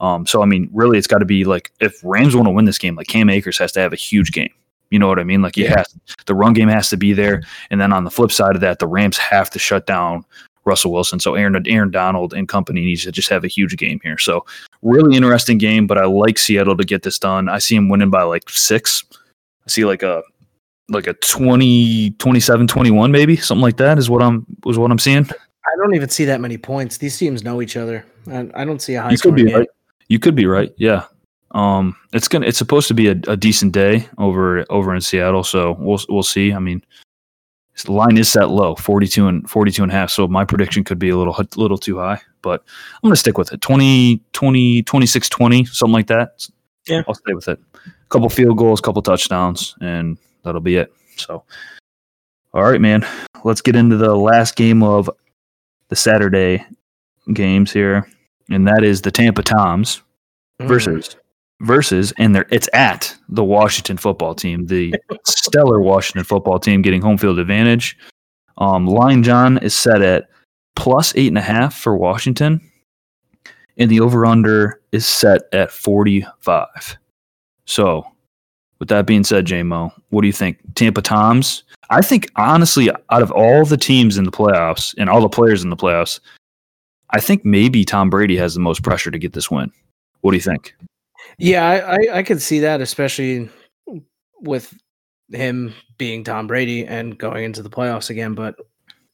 Um, so, I mean, really, it's got to be like if Rams want to win this game, like Cam Akers has to have a huge game. You know what I mean? Like he yeah. has the run game has to be there. And then on the flip side of that, the Rams have to shut down Russell Wilson. So Aaron, Aaron Donald and company needs to just have a huge game here. So really interesting game, but I like Seattle to get this done. I see him winning by like six. I see like a like a twenty, twenty-seven, twenty-one, maybe something like that is what I'm was what I'm seeing. I don't even see that many points. These teams know each other. I, I don't see a high. You could be game. right. You could be right. Yeah. Um, it's gonna. It's supposed to be a, a decent day over over in Seattle. So we'll we'll see. I mean, the line is set low, forty-two and forty-two and a half. So my prediction could be a little little too high, but I'm gonna stick with it. twenty, twenty, twenty-six, twenty, something like that. Yeah, I'll stay with it. A couple field goals, couple touchdowns, and that'll be it. So, all right, man. Let's get into the last game of the Saturday games here, and that is the Tampa Toms versus mm-hmm. versus, and they're it's at the Washington Football Team, the stellar Washington Football Team getting home field advantage. Um, line John is set at plus eight and a half for Washington, and the over under is set at forty-five. So, with that being said, J-Mo, what do you think? Tampa Toms? I think, honestly, out of all the teams in the playoffs and all the players in the playoffs, I think maybe Tom Brady has the most pressure to get this win. What do you think? Yeah, I, I, I could see that, especially with him being Tom Brady and going into the playoffs again, but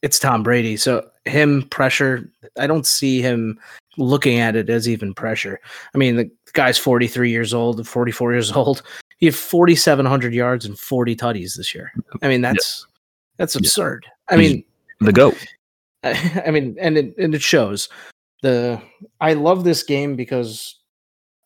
it's Tom Brady. So him pressure, I don't see him looking at it as even pressure. I mean, the guy's forty-three years old, forty-four years old. He had forty-seven hundred yards and forty tutties this year. I mean, that's yeah. that's absurd. Yeah. I mean, the GOAT. I, I mean, and it and it shows. The I love this game because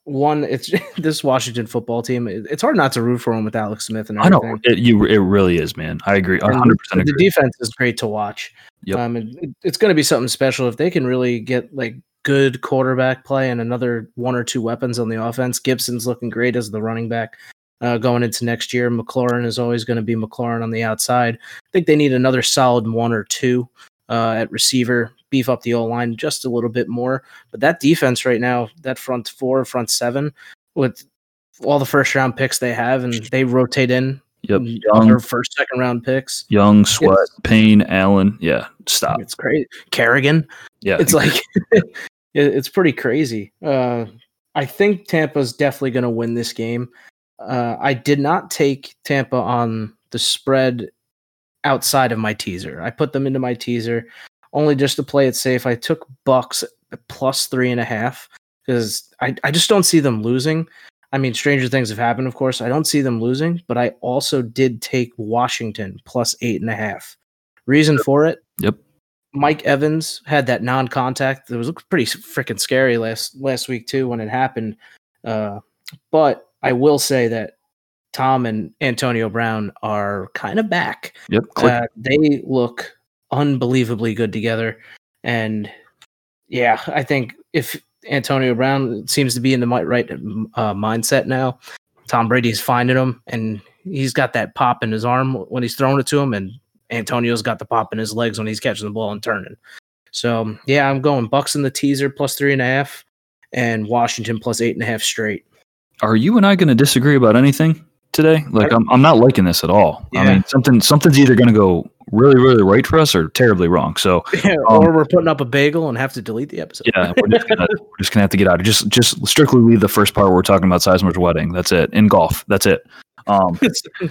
one, it's this Washington Football Team. It, it's hard not to root for them with Alex Smith and everything. I know it, you. It really is, man. I agree. I one hundred percent agree. The defense is great to watch. Yep. Um, and it, it's going to be something special if they can really get like good quarterback play and another one or two weapons on the offense. Gibson's looking great as the running back. Uh, going into next year, McLaurin is always going to be McLaurin on the outside. I think they need another solid one or two uh, at receiver, beef up the O-line just a little bit more. But that defense right now, that front four, front seven, with all the first-round picks they have, and they rotate in yep. Young, their first, second-round picks. Young, Sweat, it's, Payne, Allen. Yeah, stop. It's crazy. Kerrigan. Yeah. It's like it's pretty crazy. Uh, I think Tampa's definitely going to win this game. Uh, I did not take Tampa on the spread outside of my teaser. I put them into my teaser only just to play it safe. I took Bucks plus three and a half because I, I just don't see them losing. I mean, stranger things have happened, of course. I don't see them losing, but I also did take Washington plus eight and a half. Reason yep. for it? Yep. Mike Evans had that non-contact. It was pretty freaking scary last last week too when it happened. Uh, but I will say that Tom and Antonio Brown are kind of back. Yep, uh, they look unbelievably good together. And yeah, I think if Antonio Brown seems to be in the right uh, mindset now, Tom Brady's finding him, and he's got that pop in his arm when he's throwing it to him, and Antonio's got the pop in his legs when he's catching the ball and turning. So yeah, I'm going Bucks in the teaser plus three and a half and Washington plus eight and a half straight. Are you and I going to disagree about anything today? Like, I'm I'm not liking this at all. Yeah. I mean, something something's either going to go really, really right for us or terribly wrong. So, yeah, or um, we're putting up a bagel and have to delete the episode. Yeah, we're just going to have to get out of just just strictly leave the first part where we're talking about Sizemore's wedding. That's it. In golf, that's it. Um,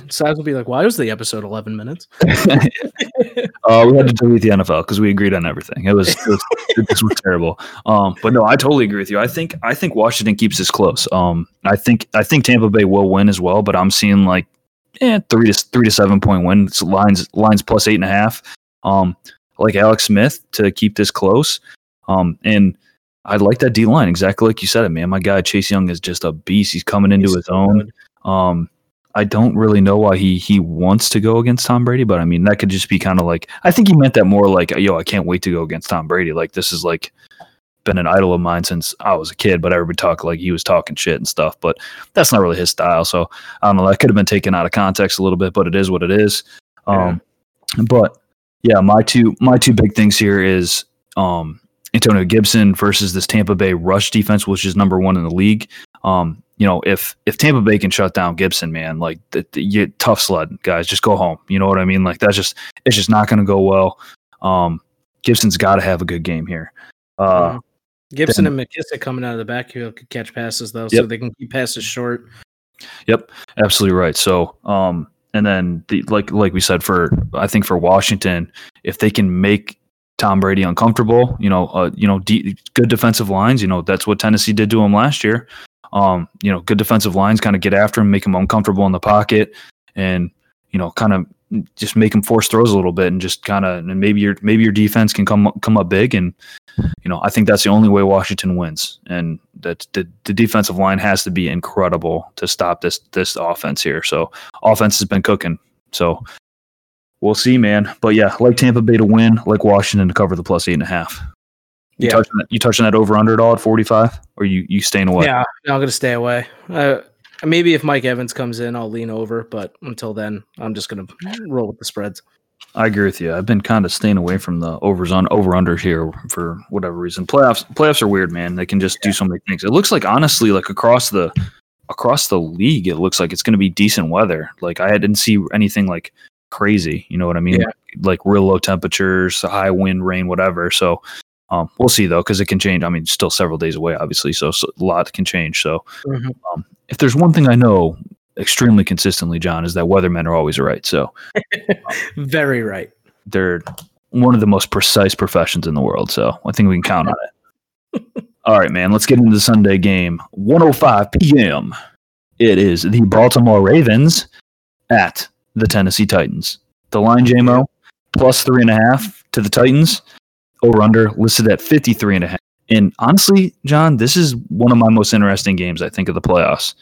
Size will be like, why was the episode eleven minutes? uh, we had to delete the N F L because we agreed on everything. It was, it was this was terrible. Um, but no, I totally agree with you. I think I think Washington keeps this close. Um, I think I think Tampa Bay will win as well, but I'm seeing like eh, three to three to seven point win. It's lines lines plus eight and a half. Um, like Alex Smith to keep this close. Um, and I like that D line exactly like you said it, man. My guy Chase Young is just a beast. He's coming into He's his so own. Good. Um. I don't really know why he he wants to go against Tom Brady, but I mean that could just be kind of like I think he meant that more like yo I can't wait to go against Tom Brady. Like this is like been an idol of mine since I was a kid, but everybody talked like he was talking shit and stuff. But that's not really his style, so I don't know. That could have been taken out of context a little bit, but it is what it is. Um, yeah. But yeah, my two my two big things here is um, Antonio Gibson versus this Tampa Bay rush defense, which is number one in the league. Um, you know, if if Tampa Bay can shut down Gibson, man, like the, the, you, tough sled, guys, just go home. You know what I mean? Like that's just it's just not going to go well. Um, Gibson's got to have a good game here. Uh, Gibson then, and McKissic coming out of the backfield could catch passes though, yep. So they can keep passes short. Yep, absolutely right. So, um, and then the, like like we said for I think for Washington, if they can make Tom Brady uncomfortable, you know, uh, you know, de- good defensive lines. You know, that's what Tennessee did to him last year. Um, you know, good defensive lines kind of get after him, make him uncomfortable in the pocket, and you know, kind of just make him force throws a little bit, and just kind of, and maybe your maybe your defense can come come up big, and you know, I think that's the only way Washington wins, and that the, the defensive line has to be incredible to stop this this offense here. So offense has been cooking. So. We'll see, man. But, yeah, like Tampa Bay to win, like Washington to cover the plus eight and a half. You, yeah. touching, that, you touching that over-under at all at forty-five? Or you you staying away? Yeah, no, I'm going to stay away. Uh, maybe if Mike Evans comes in, I'll lean over. But until then, I'm just going to roll with the spreads. I agree with you. I've been kind of staying away from the overs on over-under here for whatever reason. Playoffs playoffs are weird, man. They can just yeah. do so many things. It looks like, honestly, like across the across the league, it looks like it's going to be decent weather. Like, I didn't see anything like – crazy, you know what I mean? Yeah. Like real low temperatures, high wind, rain, whatever. So um, we'll see though, because it can change. I mean, still several days away, obviously. So, so a lot can change. So mm-hmm. um, if there's one thing I know extremely consistently, John, is that weathermen are always right. So um, very right. They're one of the most precise professions in the world. So I think we can count on it. All right, man. Let's get into the Sunday game. one oh five p.m. It is the Baltimore Ravens at the Tennessee Titans. The line, J M O, plus three and a half to the Titans. Over under listed at fifty-three and a half. And honestly, John, this is one of my most interesting games, I think, of the playoffs.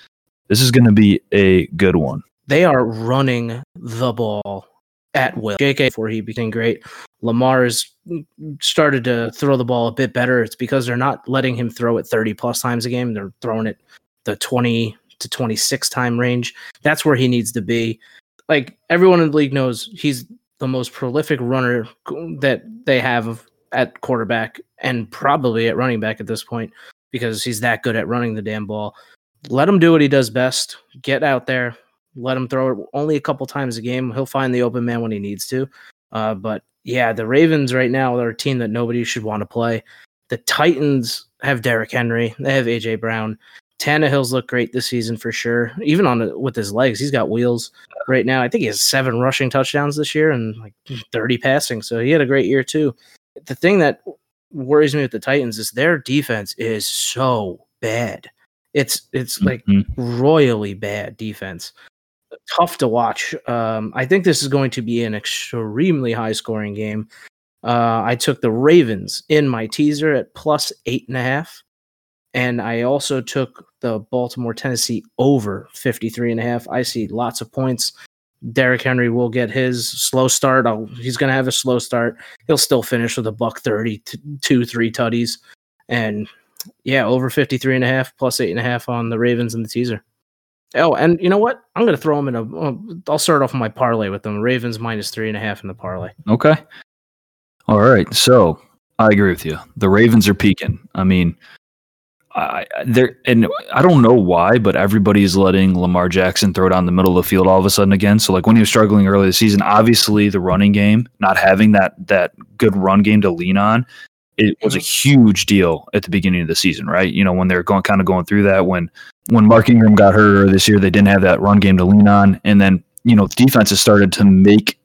This is going to be a good one. They are running the ball at will. J K, before he became great, Lamar has started to throw the ball a bit better. It's because they're not letting him throw it thirty-plus times a game. They're throwing it the twenty to twenty-six-time range. That's where he needs to be. Like, everyone in the league knows he's the most prolific runner that they have at quarterback and probably at running back at this point because he's that good at running the damn ball. Let him do what he does best. Get out there. Let him throw it only a couple times a game. He'll find the open man when he needs to. Uh, but, yeah, the Ravens right now are a team that nobody should want to play. The Titans have Derrick Henry. They have A J. Brown. Tannehill's looked great this season for sure. Even on the, with his legs, he's got wheels right now. I think he has seven rushing touchdowns this year and like thirty passing. So he had a great year too. The thing that worries me with the Titans is their defense is so bad. It's it's like mm-hmm. royally bad defense. Tough to watch. Um, I think this is going to be an extremely high scoring game. Uh, I took the Ravens in my teaser at plus eight and a half. And I also took the Baltimore, Tennessee over fifty-three and a half. I see lots of points. Derrick Henry will get his slow start. I'll, he's going to have a slow start. He'll still finish with a buck thirty, t- two, three tutties. And yeah, over fifty-three and a half, plus eight and a half on the Ravens in the teaser. Oh, and you know what? I'm going to throw them in a. I'll start off my parlay with them. Ravens minus three and a half in the parlay. Okay. All right. So I agree with you. The Ravens are peaking. I mean, I there and I don't know why, but everybody's letting Lamar Jackson throw down the middle of the field all of a sudden again. So like when he was struggling early this season, obviously the running game, not having that that good run game to lean on, it was a huge deal at the beginning of the season, right? You know, when they were going kind of going through that when when Mark Ingram got hurt this year, they didn't have that run game to lean on, and then you know defenses started to make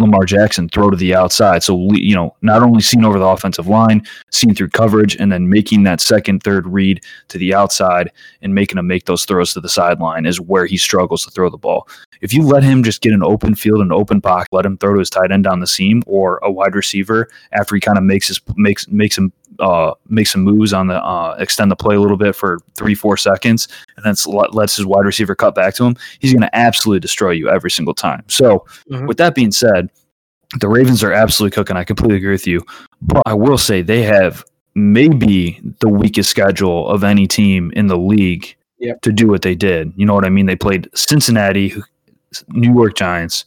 Lamar Jackson throw to the outside. So, you know, not only seen over the offensive line, seen through coverage, and then making that second, third read to the outside and making him make those throws to the sideline is where he struggles to throw the ball. If you let him just get an open field and open pocket, let him throw to his tight end down the seam or a wide receiver after he kind of makes his makes makes him uh, makes some moves on the uh, extend the play a little bit for three, four seconds, and then lets his wide receiver cut back to him, he's going to absolutely destroy you every single time. So mm-hmm. with that being said, the Ravens are absolutely cooking. I completely agree with you. But I will say they have maybe the weakest schedule of any team in the league yep. to do what they did. You know what I mean? They played Cincinnati, New York Giants,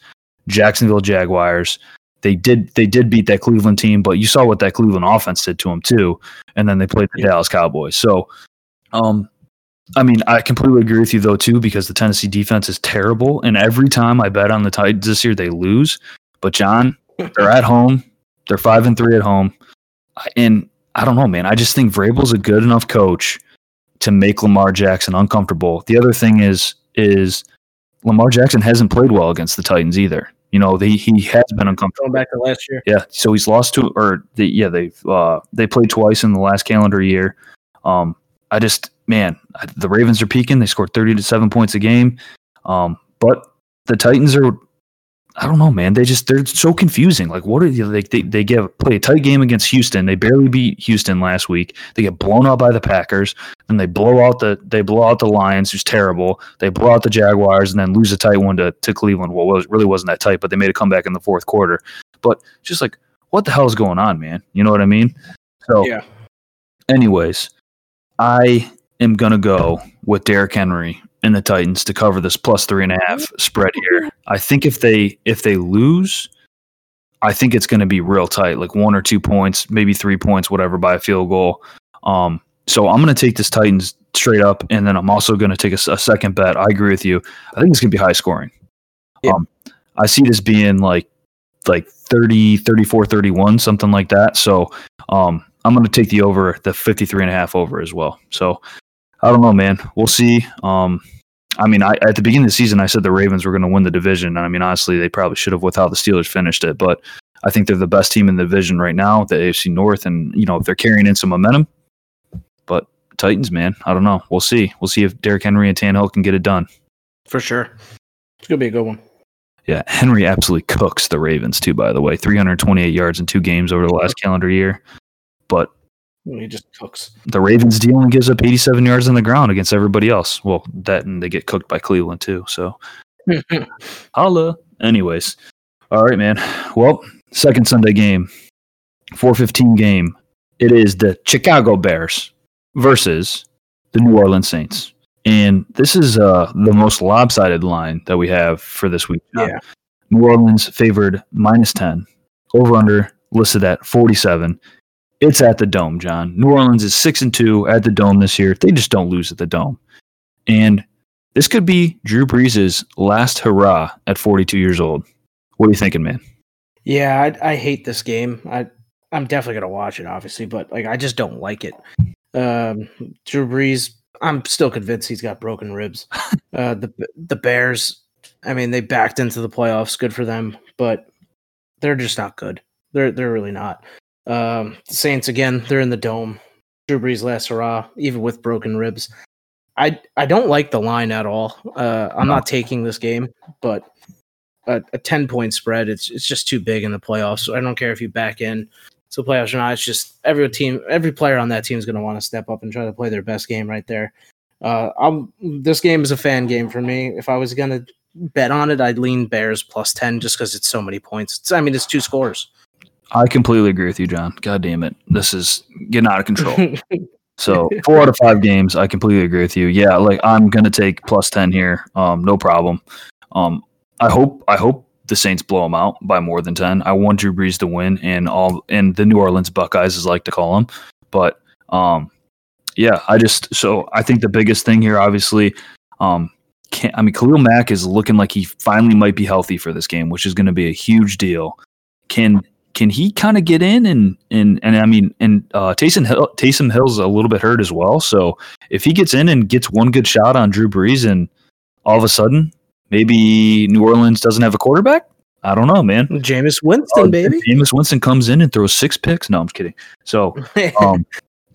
Jacksonville Jaguars. they did they did beat that Cleveland team, but you saw what that Cleveland offense did to them too. And then they played the yeah. Dallas Cowboys. So, um, I mean, I completely agree with you though too, because the Tennessee defense is terrible. And every time I bet on the Titans this year, they lose. But John, they're at home. They're five and three at home. And I don't know, man. I just think Vrabel's a good enough coach to make Lamar Jackson uncomfortable. The other thing is is Lamar Jackson hasn't played well against the Titans either. You know, they, he has been uncomfortable. Going back to last year. Yeah, so he's lost to or the, yeah, they've uh, they played twice in the last calendar year. Um, I just man, the Ravens are peaking. They scored thirty to seven points a game. Um, but the Titans are I don't know, man. They just they're so confusing. Like, what are they? Like, they they get play a tight game against Houston. They barely beat Houston last week. They get blown out by the Packers, and they blow out the they blow out the Lions, who's terrible. They blow out the Jaguars, and then lose a tight one to, to Cleveland. Well, it was, really wasn't that tight, but they made a comeback in the fourth quarter. But just like, what the hell is going on, man? You know what I mean? So, yeah. Anyways, I am gonna go with Derrick Henry and the Titans to cover this plus three and a half spread here. I think if they if they lose, I think it's going to be real tight, like one or two points, maybe three points, whatever, by a field goal. Um, so I'm going to take this Titans straight up, and then I'm also going to take a, a second bet. I agree with you. I think it's going to be high scoring. Yeah. Um, I see this being like like thirty, thirty-four, thirty-one, something like that. So um, I'm going to take the over, the fifty-three and a half over as well. So I don't know, man. We'll see. Um, I mean, I, at the beginning of the season, I said the Ravens were going to win the division. And I mean, honestly, they probably should have with how the Steelers finished it. But I think they're the best team in the division right now, the A F C North. And, you know, they're carrying in some momentum. But Titans, man, I don't know. We'll see. We'll see if Derrick Henry and Tannehill can get it done. For sure. It's going to be a good one. Yeah, Henry absolutely cooks the Ravens, too, by the way. three hundred twenty-eight yards in two games over the last calendar year. But he just cooks. The Ravens deal and gives up eighty-seven yards on the ground against everybody else. Well, that and they get cooked by Cleveland too. So, holla. Anyways, all right, man. Well, second Sunday game, four fifteen game. It is the Chicago Bears versus the New Orleans Saints, and this is uh, the most lopsided line that we have for this week. Yeah. New Orleans favored minus ten. Over under listed at forty-seven. It's at the Dome, John. New Orleans is six and two at the Dome this year. They just don't lose at the Dome. And this could be Drew Brees' last hurrah at forty-two years old. What are you thinking, man? Yeah, I, I hate this game. I, I'm definitely going to watch it, obviously, but like I just don't like it. Um, Drew Brees, I'm still convinced he's got broken ribs. Uh, the the Bears, I mean, they backed into the playoffs. Good for them, but they're just not good. They're they're really not. Um, the Saints, again, they're in the Dome. Drew Brees' last hurrah, even with broken ribs. I I don't like the line at all. Uh, I'm no. not taking this game, but a, a ten-point spread, it's it's just too big in the playoffs. So I don't care if you back in to the playoffs or not. It's just every team, every player on that team is going to want to step up and try to play their best game right there. Uh, I'm, this game is a fan game for me. If I was going to bet on it, I'd lean Bears plus ten just because it's so many points. It's, I mean, it's two scores. I completely agree with you, John. God damn it. This is getting out of control. So four out of five games, I completely agree with you. Yeah, like I'm going to take plus ten here. Um, no problem. Um, I hope I hope the Saints blow them out by more than ten. I want Drew Brees to win and all and the New Orleans Buckeyes, as I like to call them. But, um, yeah, I just – so I think the biggest thing here, obviously um, – can't, I mean, Khalil Mack is looking like he finally might be healthy for this game, which is going to be a huge deal. Can – Can he kind of get in and and and I mean and uh, Taysom Hill, Taysom Hill's a little bit hurt as well. So if he gets in and gets one good shot on Drew Brees, and all of a sudden maybe New Orleans doesn't have a quarterback, I don't know, man. Jameis Winston, uh, baby. Jameis Winston comes in and throws six picks. No, I'm kidding. So um,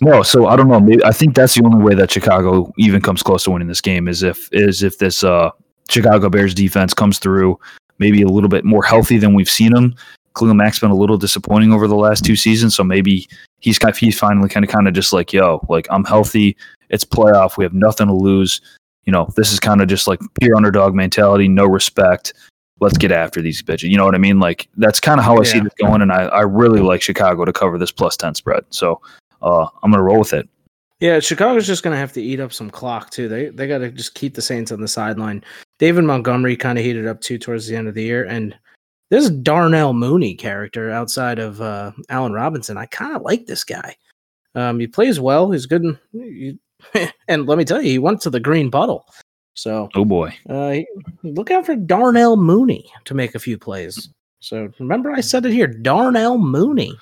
no, so I don't know. Maybe, I think that's the only way that Chicago even comes close to winning this game is if is if this uh, Chicago Bears defense comes through, maybe a little bit more healthy than we've seen them. Khalil Mack's been a little disappointing over the last two seasons, so maybe he's kind of, he's finally kind of kind of just like, yo, like I'm healthy. It's playoff. We have nothing to lose. You know, this is kind of just like pure underdog mentality, no respect. Let's get after these bitches. You know what I mean? Like that's kind of how I yeah. see this going, and I, I really like Chicago to cover this plus ten spread. So uh, I'm gonna roll with it. Yeah, Chicago's just gonna have to eat up some clock too. They they gotta just keep the Saints on the sideline. David Montgomery kind of heated up too towards the end of the year, and this Darnell Mooney character outside of uh, Allen Robinson, I kind of like this guy. Um, he plays well. He's good. And, he, and let me tell you, he went to the green bottle. So, oh boy, uh, look out for Darnell Mooney to make a few plays. So remember I said it here, Darnell Mooney.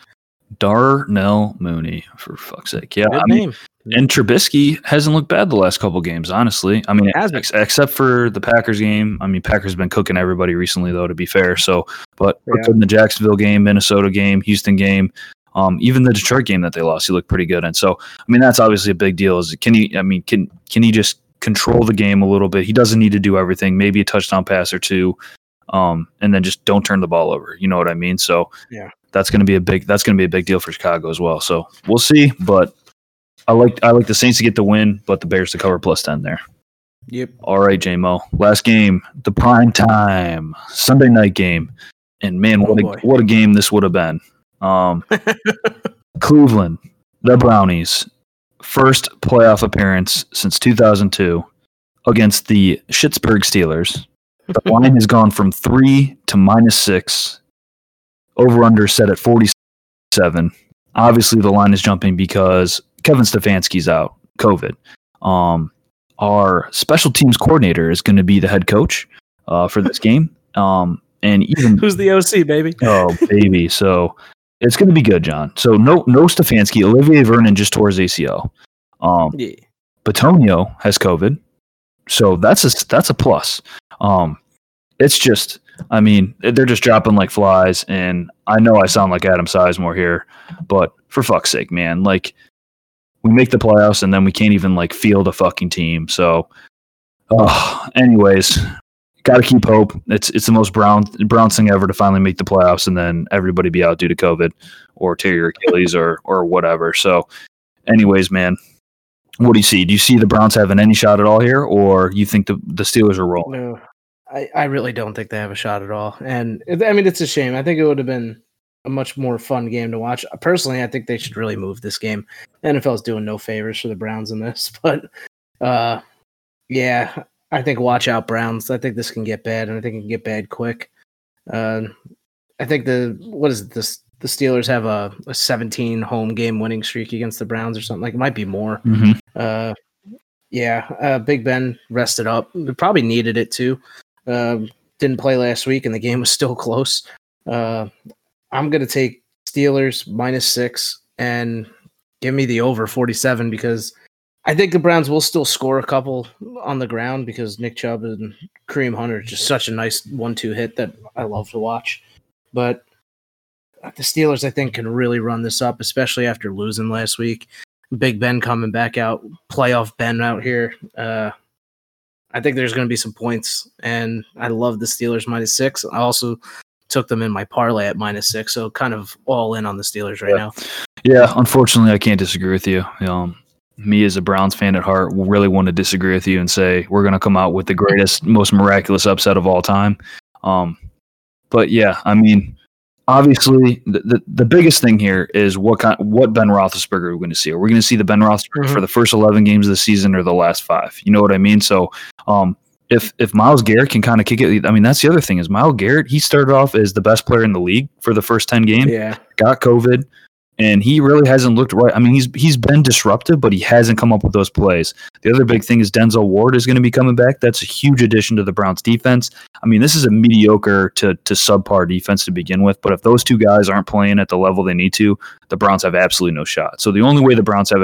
Darnell Mooney, for fuck's sake. Yeah, I mean, and Trubisky hasn't looked bad the last couple of games, honestly. I mean, ex- except for the Packers game. I mean, Packers have been cooking everybody recently, though, to be fair. So, but yeah. In the Jacksonville game, Minnesota game, Houston game, um, even the Detroit game that they lost, he looked pretty good. And so, I mean, that's obviously a big deal. Is can he? I mean, can can he just control the game a little bit? He doesn't need to do everything. Maybe a touchdown pass or two, um, and then just don't turn the ball over. You know what I mean? So, yeah. That's going to be a big. That's going to be a big deal for Chicago as well. So we'll see. But I like. I like the Saints to get the win, but the Bears to cover plus ten there. Yep. All right, J-Mo. Last game, the prime time Sunday night game, and man, oh, what a, what a game this would have been. Um, Cleveland, the Brownies, first playoff appearance since two thousand two against the Pittsburgh Steelers. The line has gone from three to minus six. Over-under set at forty-seven. Obviously, the line is jumping because Kevin Stefanski's out, COVID. Um, our special teams coordinator is going to be the head coach uh, for this game. Um, and even who's the O C, baby? Oh, baby. So it's going to be good, John. So no no Stefanski. Olivier Vernon just tore his A C L. Um, yeah. Batonio has COVID. So that's a, that's a plus. Um, it's just... I mean, they're just dropping like flies, and I know I sound like Adam Sizemore here, but for fuck's sake, man, like we make the playoffs and then we can't even like field a fucking team. So, oh, anyways, got to keep hope. It's it's the most brown Browns thing ever to finally make the playoffs and then everybody be out due to COVID or tear your Achilles or or whatever. So, anyways, man, what do you see? Do you see the Browns having any shot at all here, or you think the the Steelers are rolling? No. I, I really don't think they have a shot at all. And, I mean, it's a shame. I think it would have been a much more fun game to watch. Personally, I think they should really move this game. The N F L is doing no favors for the Browns in this. But, uh, yeah, I think watch out, Browns. I think this can get bad, and I think it can get bad quick. Uh, I think the – what is it? The, the Steelers have a, a seventeen home game winning streak against the Browns or something. Like, it might be more. Mm-hmm. Uh, yeah, uh, Big Ben rested up. They probably needed it, too. Uh, didn't play last week, and the game was still close. Uh, I'm going to take Steelers minus six and give me the over forty-seven because I think the Browns will still score a couple on the ground because Nick Chubb and Kareem Hunter are just such a nice one two hit that I love to watch. But the Steelers, I think, can really run this up, especially after losing last week. Big Ben coming back out, playoff Ben out here. Uh, I think there's going to be some points, and I love the Steelers minus six. I also took them in my parlay at minus six, so kind of all in on the Steelers right yeah. now. Yeah, unfortunately, I can't disagree with you. Um, me as a Browns fan at heart really want to disagree with you and say we're going to come out with the greatest, most miraculous upset of all time. Um, but, yeah, I mean, obviously, the, the, the biggest thing here is what kind, what Ben Roethlisberger are we going to see? Are we going to see the Ben Roethlisberger mm-hmm. for the first eleven games of the season or the last five? You know what I mean? So um, if if Myles Garrett can kind of kick it, I mean, that's the other thing is Myles Garrett, he started off as the best player in the league for the first ten games, yeah. got COVID, and he really hasn't looked right. I mean, he's he's been disruptive, but he hasn't come up with those plays. The other big thing is Denzel Ward is going to be coming back. That's a huge addition to the Browns defense. I mean, this is a mediocre to, to subpar defense to begin with, but if those two guys aren't playing at the level they need to, the Browns have absolutely no shot. So the only way the Browns have a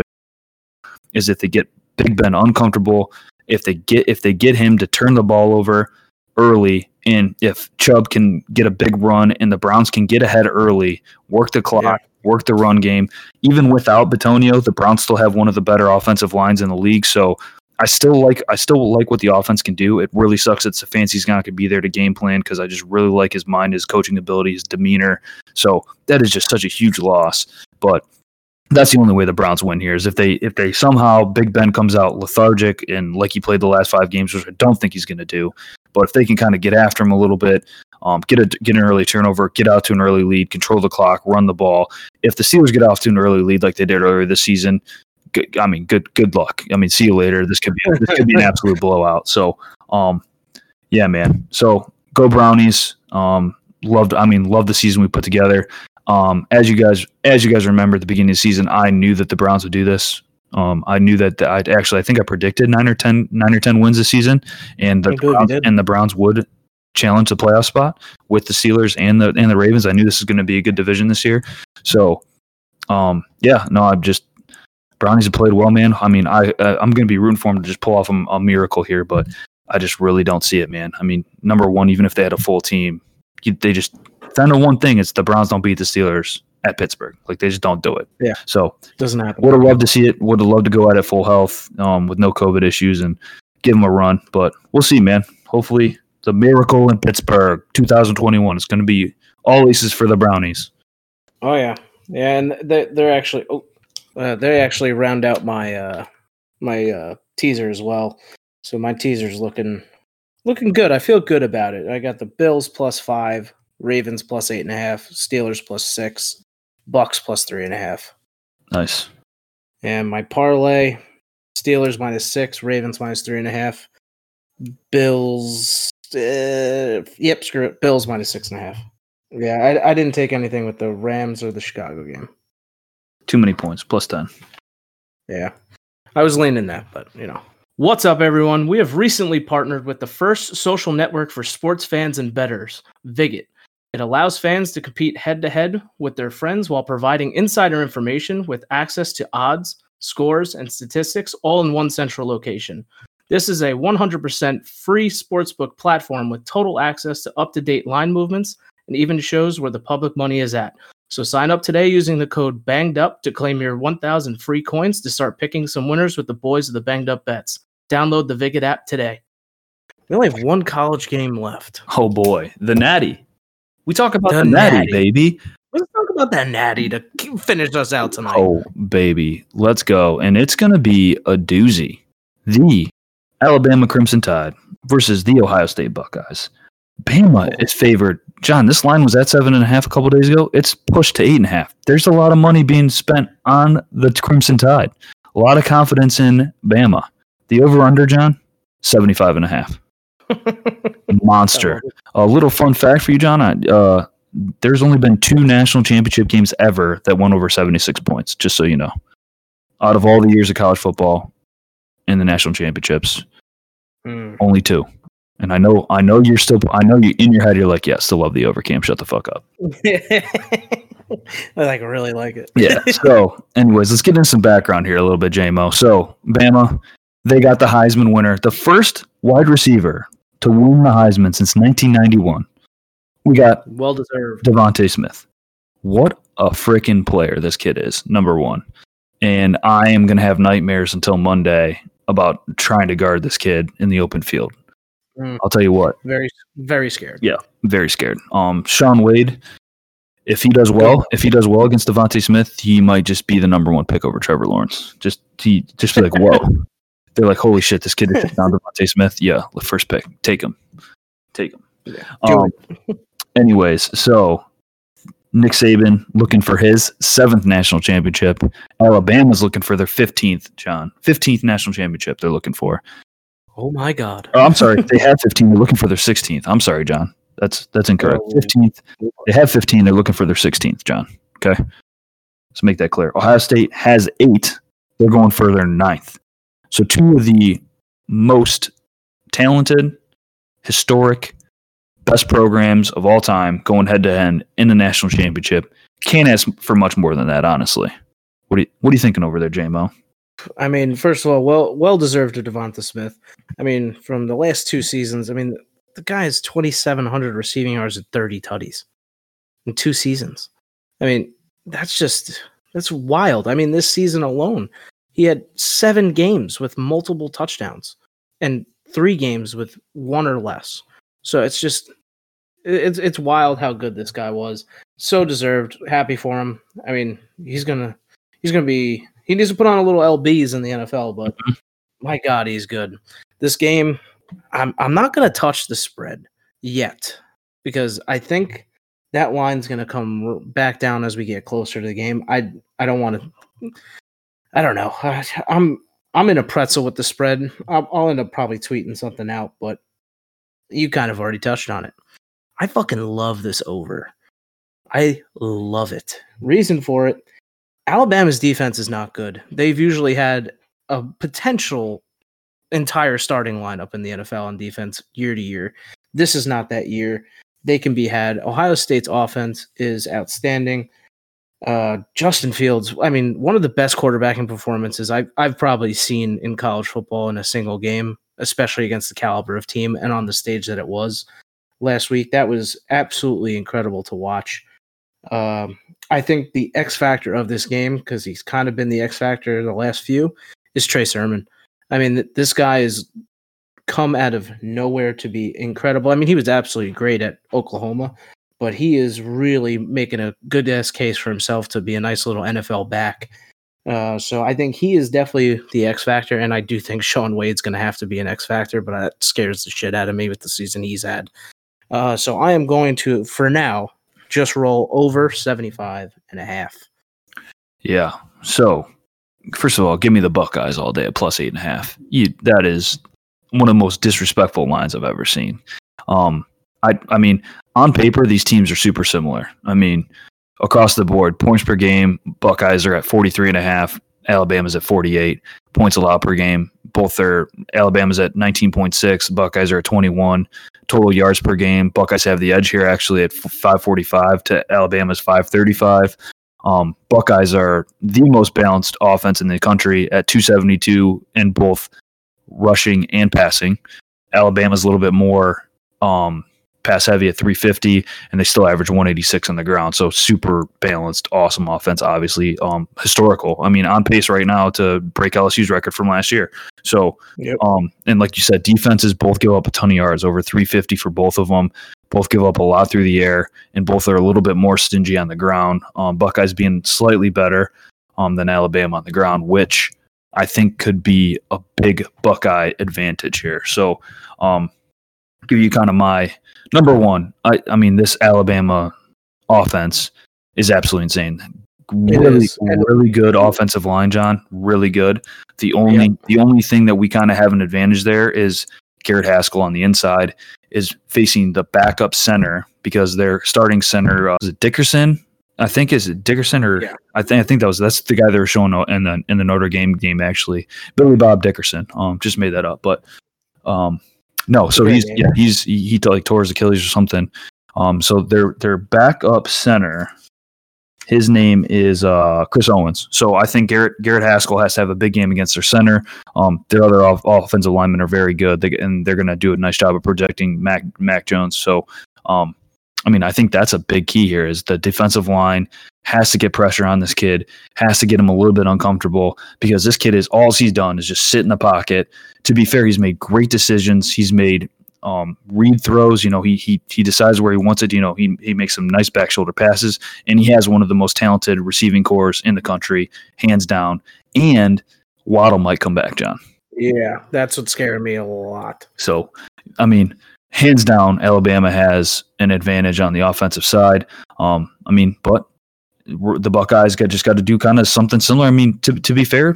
shot is if they get Big Ben uncomfortable, if they get if they get him to turn the ball over early, and if Chubb can get a big run and the Browns can get ahead early, work the clock, yeah. work the run game. Even without Batonio, the Browns still have one of the better offensive lines in the league. So I still like I still like what the offense can do. It really sucks that Stefanski's not going to be there to game plan because I just really like his mind, his coaching ability, his demeanor. So that is just such a huge loss. But that's the only way the Browns win here is if they if they somehow Big Ben comes out lethargic and like he played the last five games, which I don't think he's going to do. But if they can kind of get after him a little bit, um, get a get an early turnover, get out to an early lead, control the clock, run the ball. If the Steelers get off to an early lead like they did earlier this season, good, I mean, good good luck. I mean, see you later. This could be this could be an absolute blowout. So, um, yeah, man. So go Brownies. Um, loved, I mean, loved the season we put together. Um, as you guys, as you guys remember at the beginning of the season, I knew that the Browns would do this. Um, I knew that I actually, I think I predicted nine or ten, nine or ten wins this season, and the Browns, and the Browns would challenge the playoff spot with the Steelers and the and the Ravens. I knew this was going to be a good division this year. So, um, yeah, no, I'm just Brownies have played well, man. I mean, I uh, I'm going to be rooting for them to just pull off a, a miracle here, but I just really don't see it, man. I mean, number one, even if they had a full team, you, they just. I know one thing, it's the Browns don't beat the Steelers at Pittsburgh. Like, they just don't do it. Yeah. So doesn't happen. Would have loved to see it. Would have loved to go out at full health um, with no COVID issues and give them a run. But we'll see, man. Hopefully the miracle in Pittsburgh two thousand twenty-one is going to be all aces for the Brownies. Oh, yeah. Yeah, and they're, they're actually oh, – uh, they actually round out my uh, my uh, teaser as well. So my teaser's looking looking good. I feel good about it. I got the Bills plus five. Ravens plus eight and a half, Steelers plus six, Bucks plus three and a half. Nice. And my parlay, Steelers minus six, Ravens minus three and a half, Bills. Uh, yep, screw it. Bills minus six and a half. Yeah, I, I didn't take anything with the Rams or the Chicago game. Too many points, plus ten. Yeah, I was leaning that, but you know. What's up, everyone? We have recently partnered with the first social network for sports fans and bettors, Viget. It allows fans to compete head-to-head with their friends while providing insider information with access to odds, scores, and statistics all in one central location. This is a one hundred percent free sportsbook platform with total access to up-to-date line movements and even shows where the public money is at. So sign up today using the code BANGEDUP to claim your one thousand free coins to start picking some winners with the boys of the Banged Up Bets. Download the Viget app today. We only have one college game left. Oh, boy. The Natty. We talk about the, the natty, natty, baby. Let's talk about that Natty to finish us out tonight. Oh, baby. Let's go. And it's going to be a doozy. The Alabama Crimson Tide versus the Ohio State Buckeyes. Bama is favored. John, this line was at seven and a half a couple days ago. It's pushed to eight and a half. There's a lot of money being spent on the Crimson Tide. A lot of confidence in Bama. The over-under, John, seventy-five and a half. Monster. A little fun fact for you, John. I, uh, there's only been two national championship games ever that went over seventy-six points, just so you know. Out of all the years of college football in the national championships, mm. only two. And I know I know you're still – I know you in your head you're like, yeah, still love the over, Cam. Shut the fuck up. I like really like it. Yeah. So, anyways, let's get into some background here a little bit, J-Mo. So, Bama – they got the Heisman winner, the first wide receiver to win the Heisman since nineteen ninety-one. We got well deserved Devontae Smith. What a freaking player this kid is, number one. And I am going to have nightmares until Monday about trying to guard this kid in the open field. Mm. I'll tell you what. Very, very scared. Yeah, very scared. Um, Sean Wade, if he does well, if he does well against Devontae Smith, he might just be the number one pick over Trevor Lawrence. Just he just be like, whoa. They're like, holy shit, this kid is down to Devontae Smith. Yeah, the first pick. Take him. Take him. Yeah, um, anyways, so Nick Saban looking for his seventh national championship. Alabama's looking for their fifteenth, John. fifteenth national championship they're looking for. Oh, my God. Oh, I'm sorry. They have fifteen. They're looking for their sixteenth. I'm sorry, John. That's that's incorrect. fifteenth. They have fifteen. They're looking for their sixteenth, John. Okay? Let's make that clear. Ohio State has eight. They're going for their ninth. So two of the most talented, historic, best programs of all time going head-to-head in the national championship. Can't ask for much more than that, honestly. What are you, what are you thinking over there, J-Mo? I mean, first of all, well, well-deserved to Devonta Smith. I mean, from the last two seasons, I mean, the guy has twenty-seven hundred receiving yards and thirty tutties in two seasons. I mean, that's just – that's wild. I mean, this season alone – he had seven games with multiple touchdowns and three games with one or less. So it's just, it's it's wild how good this guy was. So deserved. Happy for him. I mean, he's gonna he's gonna be. He needs to put on a little L Bs in the N F L. But my God, he's good. This game, I'm I'm not gonna touch the spread yet because I think that line's gonna come back down as we get closer to the game. I I don't want to. I don't know. I, I'm I'm in a pretzel with the spread. I'll, I'll end up probably tweeting something out, but you kind of already touched on it. I fucking love this over. I love it. Reason for it. Alabama's defense is not good. They've usually had a potential entire starting lineup in the N F L on defense year to year. This is not that year. They can be had. Ohio State's offense is outstanding. Uh, Justin Fields, I mean, one of the best quarterbacking performances I've, I've probably seen in college football in a single game, especially against the caliber of team and on the stage that it was last week. That was absolutely incredible to watch. Um, I think the X factor of this game, because he's kind of been the X factor the last few, is Trey Sermon. I mean, th- this guy has come out of nowhere to be incredible. I mean, he was absolutely great at Oklahoma, but he is really making a good-ass case for himself to be a nice little N F L back. Uh, so I think he is definitely the X factor, and I do think Sean Wade's going to have to be an X factor, but that scares the shit out of me with the season he's had. Uh, so I am going to, for now, just roll over seventy-five and a half. Yeah. So, first of all, give me the Buckeyes all day at plus eight and a half. You, that is one of the most disrespectful lines I've ever seen. Um, I, I mean, on paper, these teams are super similar. I mean, across the board, points per game, Buckeyes are at forty-three and a half. Alabama's at forty-eight. Points allowed per game, both are, Alabama's at nineteen point six. Buckeyes are at twenty-one. Total yards per game, Buckeyes have the edge here actually at five forty-five to Alabama's five thirty-five. Um, Buckeyes are the most balanced offense in the country at two seventy-two in both rushing and passing. Alabama's a little bit more um, pass heavy at three fifty, and they still average one eighty-six on the ground. So super balanced, awesome offense, obviously. Um, historical. I mean, on pace right now to break L S U's record from last year. So, yep. um, and like you said, defenses both give up a ton of yards, over three fifty for both of them. Both give up a lot through the air, and both are a little bit more stingy on the ground. Um, Buckeyes being slightly better um, than Alabama on the ground, which I think could be a big Buckeye advantage here. So, um, give you kind of my number one. I, I mean, this Alabama offense is absolutely insane. Really, really good offensive line, John. Really good. The only, yeah. the only thing that we kind of have an advantage there is Garrett Haskell on the inside is facing the backup center because their starting center uh, is it Dickerson. I think is it Dickerson or yeah. I think I think that was that's the guy they were showing in the in the Notre Dame game actually. Billy Bob Dickerson. Um, just made that up, but um, no. So he's yeah he's he, he like tore his Achilles or something. Um, so their their backup center. His name is uh, Chris Owens. So I think Garrett Garrett Haskell has to have a big game against their center. Um, their other off- offensive linemen are very good, they, and they're going to do a nice job of protecting Mac Mac Jones. So, um, I mean, I think that's a big key here is the defensive line has to get pressure on this kid, has to get him a little bit uncomfortable because this kid is all he's done is just sit in the pocket. To be fair, he's made great decisions. He's made Um, read throws, you know, he he he decides where he wants it. You know, he he makes some nice back shoulder passes, and he has one of the most talented receiving corps in the country, hands down. And Waddle might come back, John. Yeah, that's what scared me a lot. So, I mean, hands down, Alabama has an advantage on the offensive side. Um, I mean, but the Buckeyes got just got to do kind of something similar. I mean, to to be fair,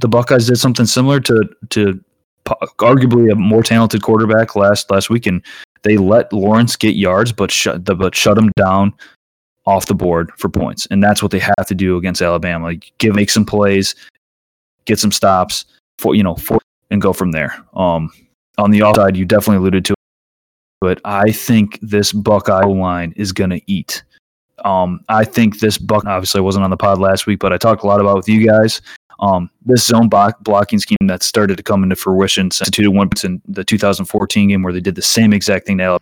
the Buckeyes did something similar to to. arguably a more talented quarterback last last week, and they let Lawrence get yards, but shut the, but shut him down off the board for points, and that's what they have to do against Alabama. Like, give make some plays, get some stops, for you know, for, and go from there. Um, on the offside, you definitely alluded to it, but I think this Buckeye line is going to eat. Um, I think this Buck obviously wasn't on the pod last week, but I talked a lot about it with you guys. Um, this zone block blocking scheme that started to come into fruition since in the two thousand fourteen game where they did the same exact thing. Now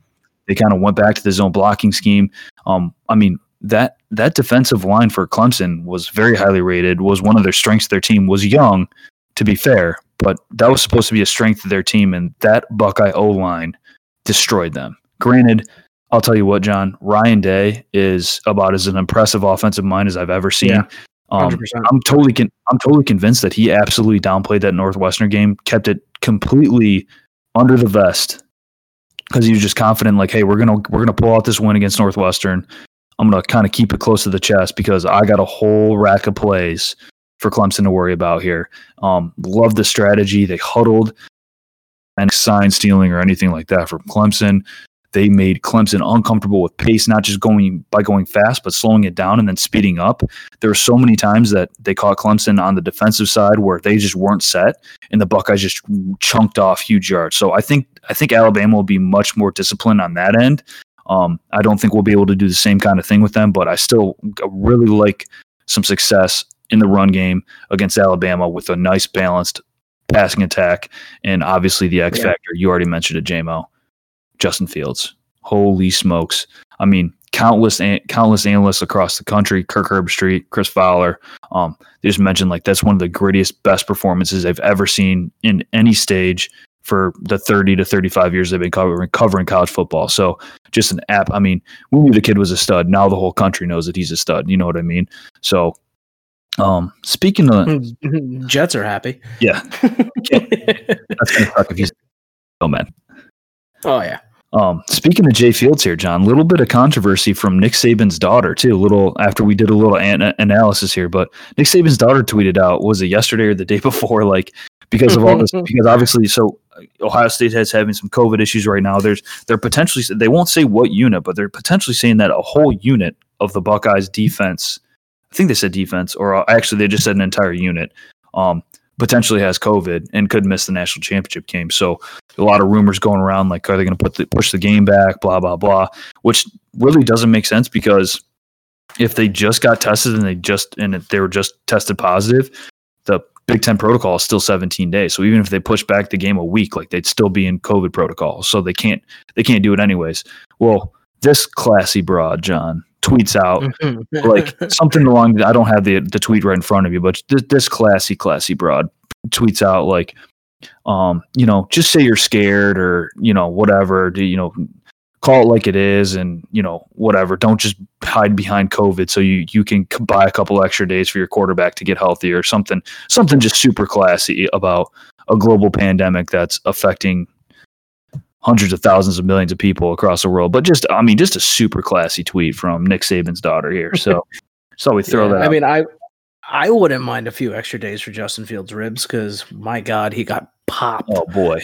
they kind of went back to the zone blocking scheme. Um, I mean, that that defensive line for Clemson was very highly rated, was one of their strengths of their team, was young, to be fair, but that was supposed to be a strength of their team, and that Buckeye O-line destroyed them. Granted, I'll tell you what, John, Ryan Day is about as an impressive offensive mind as I've ever seen. Yeah. Um, I'm totally con- I'm totally convinced that he absolutely downplayed that Northwestern game, kept it completely under the vest because he was just confident, like, hey, we're gonna we're gonna pull out this win against Northwestern. I'm gonna kind of keep it close to the chest because I got a whole rack of plays for Clemson to worry about here. Um, love the strategy. They huddled and sign stealing or anything like that from Clemson. they made Clemson uncomfortable with pace, not just going by going fast, but slowing it down and then speeding up. There were so many times that they caught Clemson on the defensive side where they just weren't set, and the Buckeyes just chunked off huge yards. So I think I think Alabama will be much more disciplined on that end. Um, I don't think we'll be able to do the same kind of thing with them, but I still really like some success in the run game against Alabama with a nice balanced passing attack, and obviously the X yeah. factor. You already mentioned it, J-Mo. Justin Fields. Holy smokes. I mean, countless an- countless analysts across the country, Kirk Herbstreit, Chris Fowler, um, they just mentioned like that's one of the grittiest, best performances they've ever seen in any stage for the thirty to thirty-five years they've been covering, covering college football. So just an app. I mean, we knew the kid was a stud. Now the whole country knows that he's a stud. You know what I mean? So um, speaking of... Jets are happy. Yeah. yeah. That's going to suck if he's... Oh, man. Oh, yeah. Um, speaking of Jay Fields here, John, a little bit of controversy from Nick Saban's daughter, too, a little after we did a little an- analysis here. But Nick Saban's daughter tweeted out, was it yesterday or the day before, like, because of all this, because obviously, so Ohio State has having some COVID issues right now. There's, they're potentially, they won't say what unit, but they're potentially saying that a whole unit of the Buckeyes defense, I think they said defense, or actually they just said an entire unit, um, potentially has COVID and could miss the national championship game. So a lot of rumors going around, like, are they going to put the, push the game back, blah, blah, blah, which really doesn't make sense because if they just got tested and they just, and if they were just tested positive, the Big Ten protocol is still seventeen days. So even if they push back the game a week, like they'd still be in COVID protocol. So they can't, they can't do it anyways. Well, this classy broad, John, tweets out mm-hmm. like something along the, I don't have the the tweet right in front of you, but th- this classy classy broad tweets out like um you know, just say you're scared or you know whatever, do you know, call it like it is and you know whatever, don't just hide behind COVID so you you can buy a couple extra days for your quarterback to get healthy or something something just super classy about a global pandemic that's affecting hundreds of thousands of millions of people across the world, but just I mean, just a super classy tweet from Nick Saban's daughter here. So, so we throw yeah, that. I out. mean, I I wouldn't mind a few extra days for Justin Fields' ribs because my God, he got popped. Oh boy.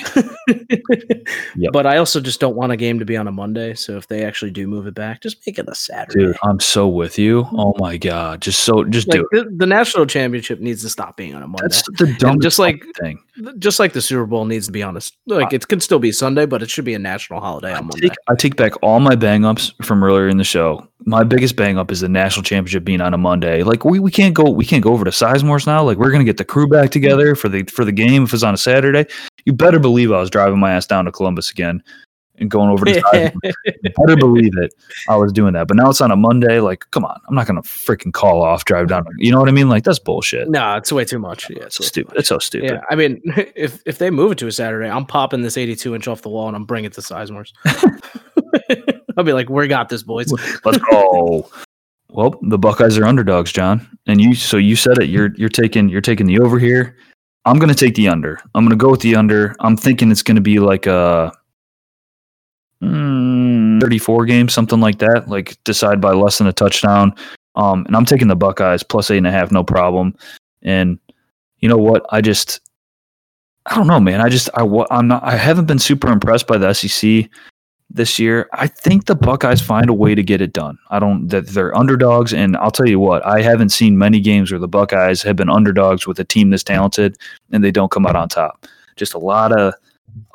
yep. But I also just don't want a game to be on a Monday. So if they actually do move it back, just make it a Saturday. Dude, I'm so with you. Oh my God, just so just like, do it. The, the national championship needs to stop being on a Monday. That's the dumbest just like, thing. Just like the Super Bowl needs to be on a like, it can still be Sunday, but it should be a national holiday on Monday. I take, I take back all my bang ups from earlier in the show. My biggest bang up is the national championship being on a Monday. Like we, we can't go we can't go over to Sizemore's now. Like we're gonna get the crew back together for the for the game if it's on a Saturday. You better believe I was driving my ass down to Columbus again and going over to Sizemore. You better believe it. I was doing that, but now it's on a Monday. Like, come on, I'm not gonna freaking call off, drive down. You know what I mean? Like that's bullshit. No, nah, it's way too much. Yeah, it's, it's stupid. Much. It's so stupid. Yeah, I mean, if if they move it to a Saturday, I'm popping this eighty-two inch off the wall and I'm bringing it to Sizemore's. I'll be like, we got this, boys. Let's go. Well, the Buckeyes are underdogs, John, and you. So you said it. You're you're taking you're taking the over here. I'm gonna take the under. I'm gonna go with the under. I'm thinking it's gonna be like a mm, thirty-four game, something like that. Like decide by less than a touchdown. Um, and I'm taking the Buckeyes plus eight and a half, no problem. And you know what? I just I don't know, man. I just I I'm not I haven't been super impressed by the S E C this year. I think the Buckeyes find a way to get it done. I don't that they're underdogs. And I'll tell you what, I haven't seen many games where the Buckeyes have been underdogs with a team this talented and they don't come out on top. Just a lot of,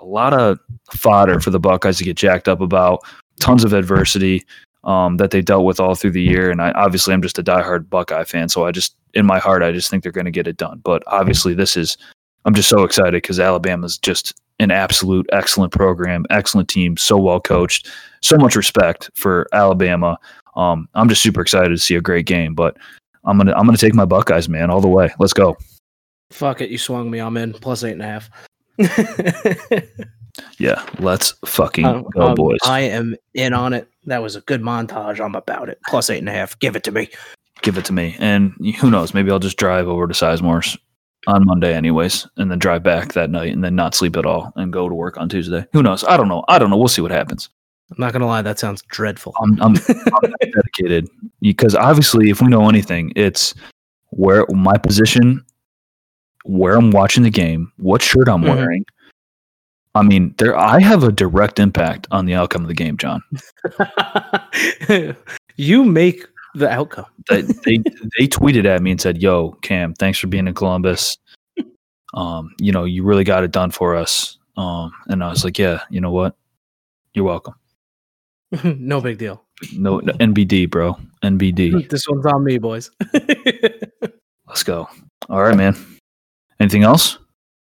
a lot of fodder for the Buckeyes to get jacked up about, tons of adversity um, that they dealt with all through the year. And I, obviously I'm just a diehard Buckeye fan. So I just, in my heart, I just think they're going to get it done. But obviously this is, I'm just so excited because Alabama's just an absolute excellent program, excellent team, so well coached, so much respect for Alabama. Um, I'm just super excited to see a great game, but I'm gonna I'm gonna take my Buckeyes, man, all the way. Let's go. Fuck it, you swung me. I'm in plus eight and a half. yeah, let's fucking um, go, um, boys. I am in on it. That was a good montage. I'm about it. Plus eight and a half. Give it to me. Give it to me. And who knows? Maybe I'll just drive over to Sizemore's on Monday anyways, and then drive back that night and then not sleep at all and go to work on Tuesday. Who knows? I don't know. I don't know. We'll see what happens. I'm not going to lie. That sounds dreadful. I'm, I'm, I'm dedicated because obviously if we know anything, it's where my position, where I'm watching the game, what shirt I'm mm-hmm. wearing, I mean, there I have a direct impact on the outcome of the game, John. You make the outcome. they, they they tweeted at me and said, "Yo, Cam, thanks for being in Columbus. Um, you know, you really got it done for us." Um, and I was like, "Yeah, you know what? You're welcome." No big deal. No, no N B D, bro. N B D. This one's on me, boys. Let's go. All right, man. Anything else?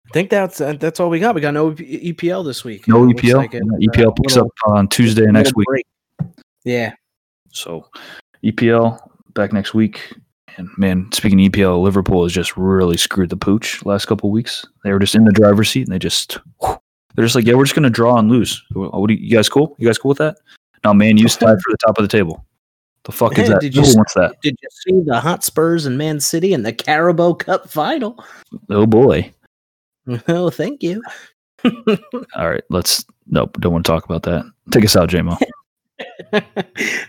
I think that's uh, that's all we got. We got no E P L this week. No E P L. Like it, yeah, E P L uh, picks little, up on Tuesday next week. Break. Yeah. So E P L back next week. And man, speaking of E P L, Liverpool has just really screwed the pooch last couple of weeks. They were just in the driver's seat, and they just whew, they're just like, yeah, we're just gonna draw and lose. What do you, you guys cool? You guys cool with that? No, man, you tied for the top of the table. The fuck is hey, that? Did you, Who wants that? Did you see the Hotspurs and Man City in the Carabao Cup final? Oh boy. Oh, thank you. All right, let's. Nope, don't want to talk about that. Take us out, J-Mo.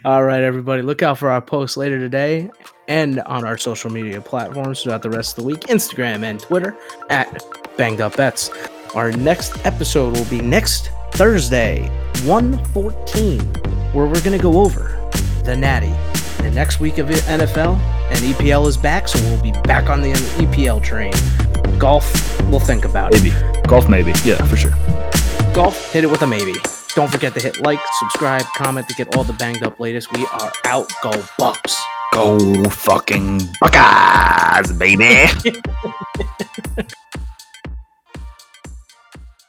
All right, everybody, look out for our posts later today and on our social media platforms throughout the rest of the week, Instagram and Twitter at Banged Up Bets. Our next episode will be next Thursday, one fourteen, where we're going to go over the Natty. The next week of N F L and E P L is back, so we'll be back on the E P L train. Golf, we'll think about it. Maybe. Golf, maybe. Yeah, for sure. Golf, hit it with a maybe. Don't forget to hit like, subscribe, comment to get all the Banged Up latest. We are out. Go Bucks. Go fucking Buckeyes, baby.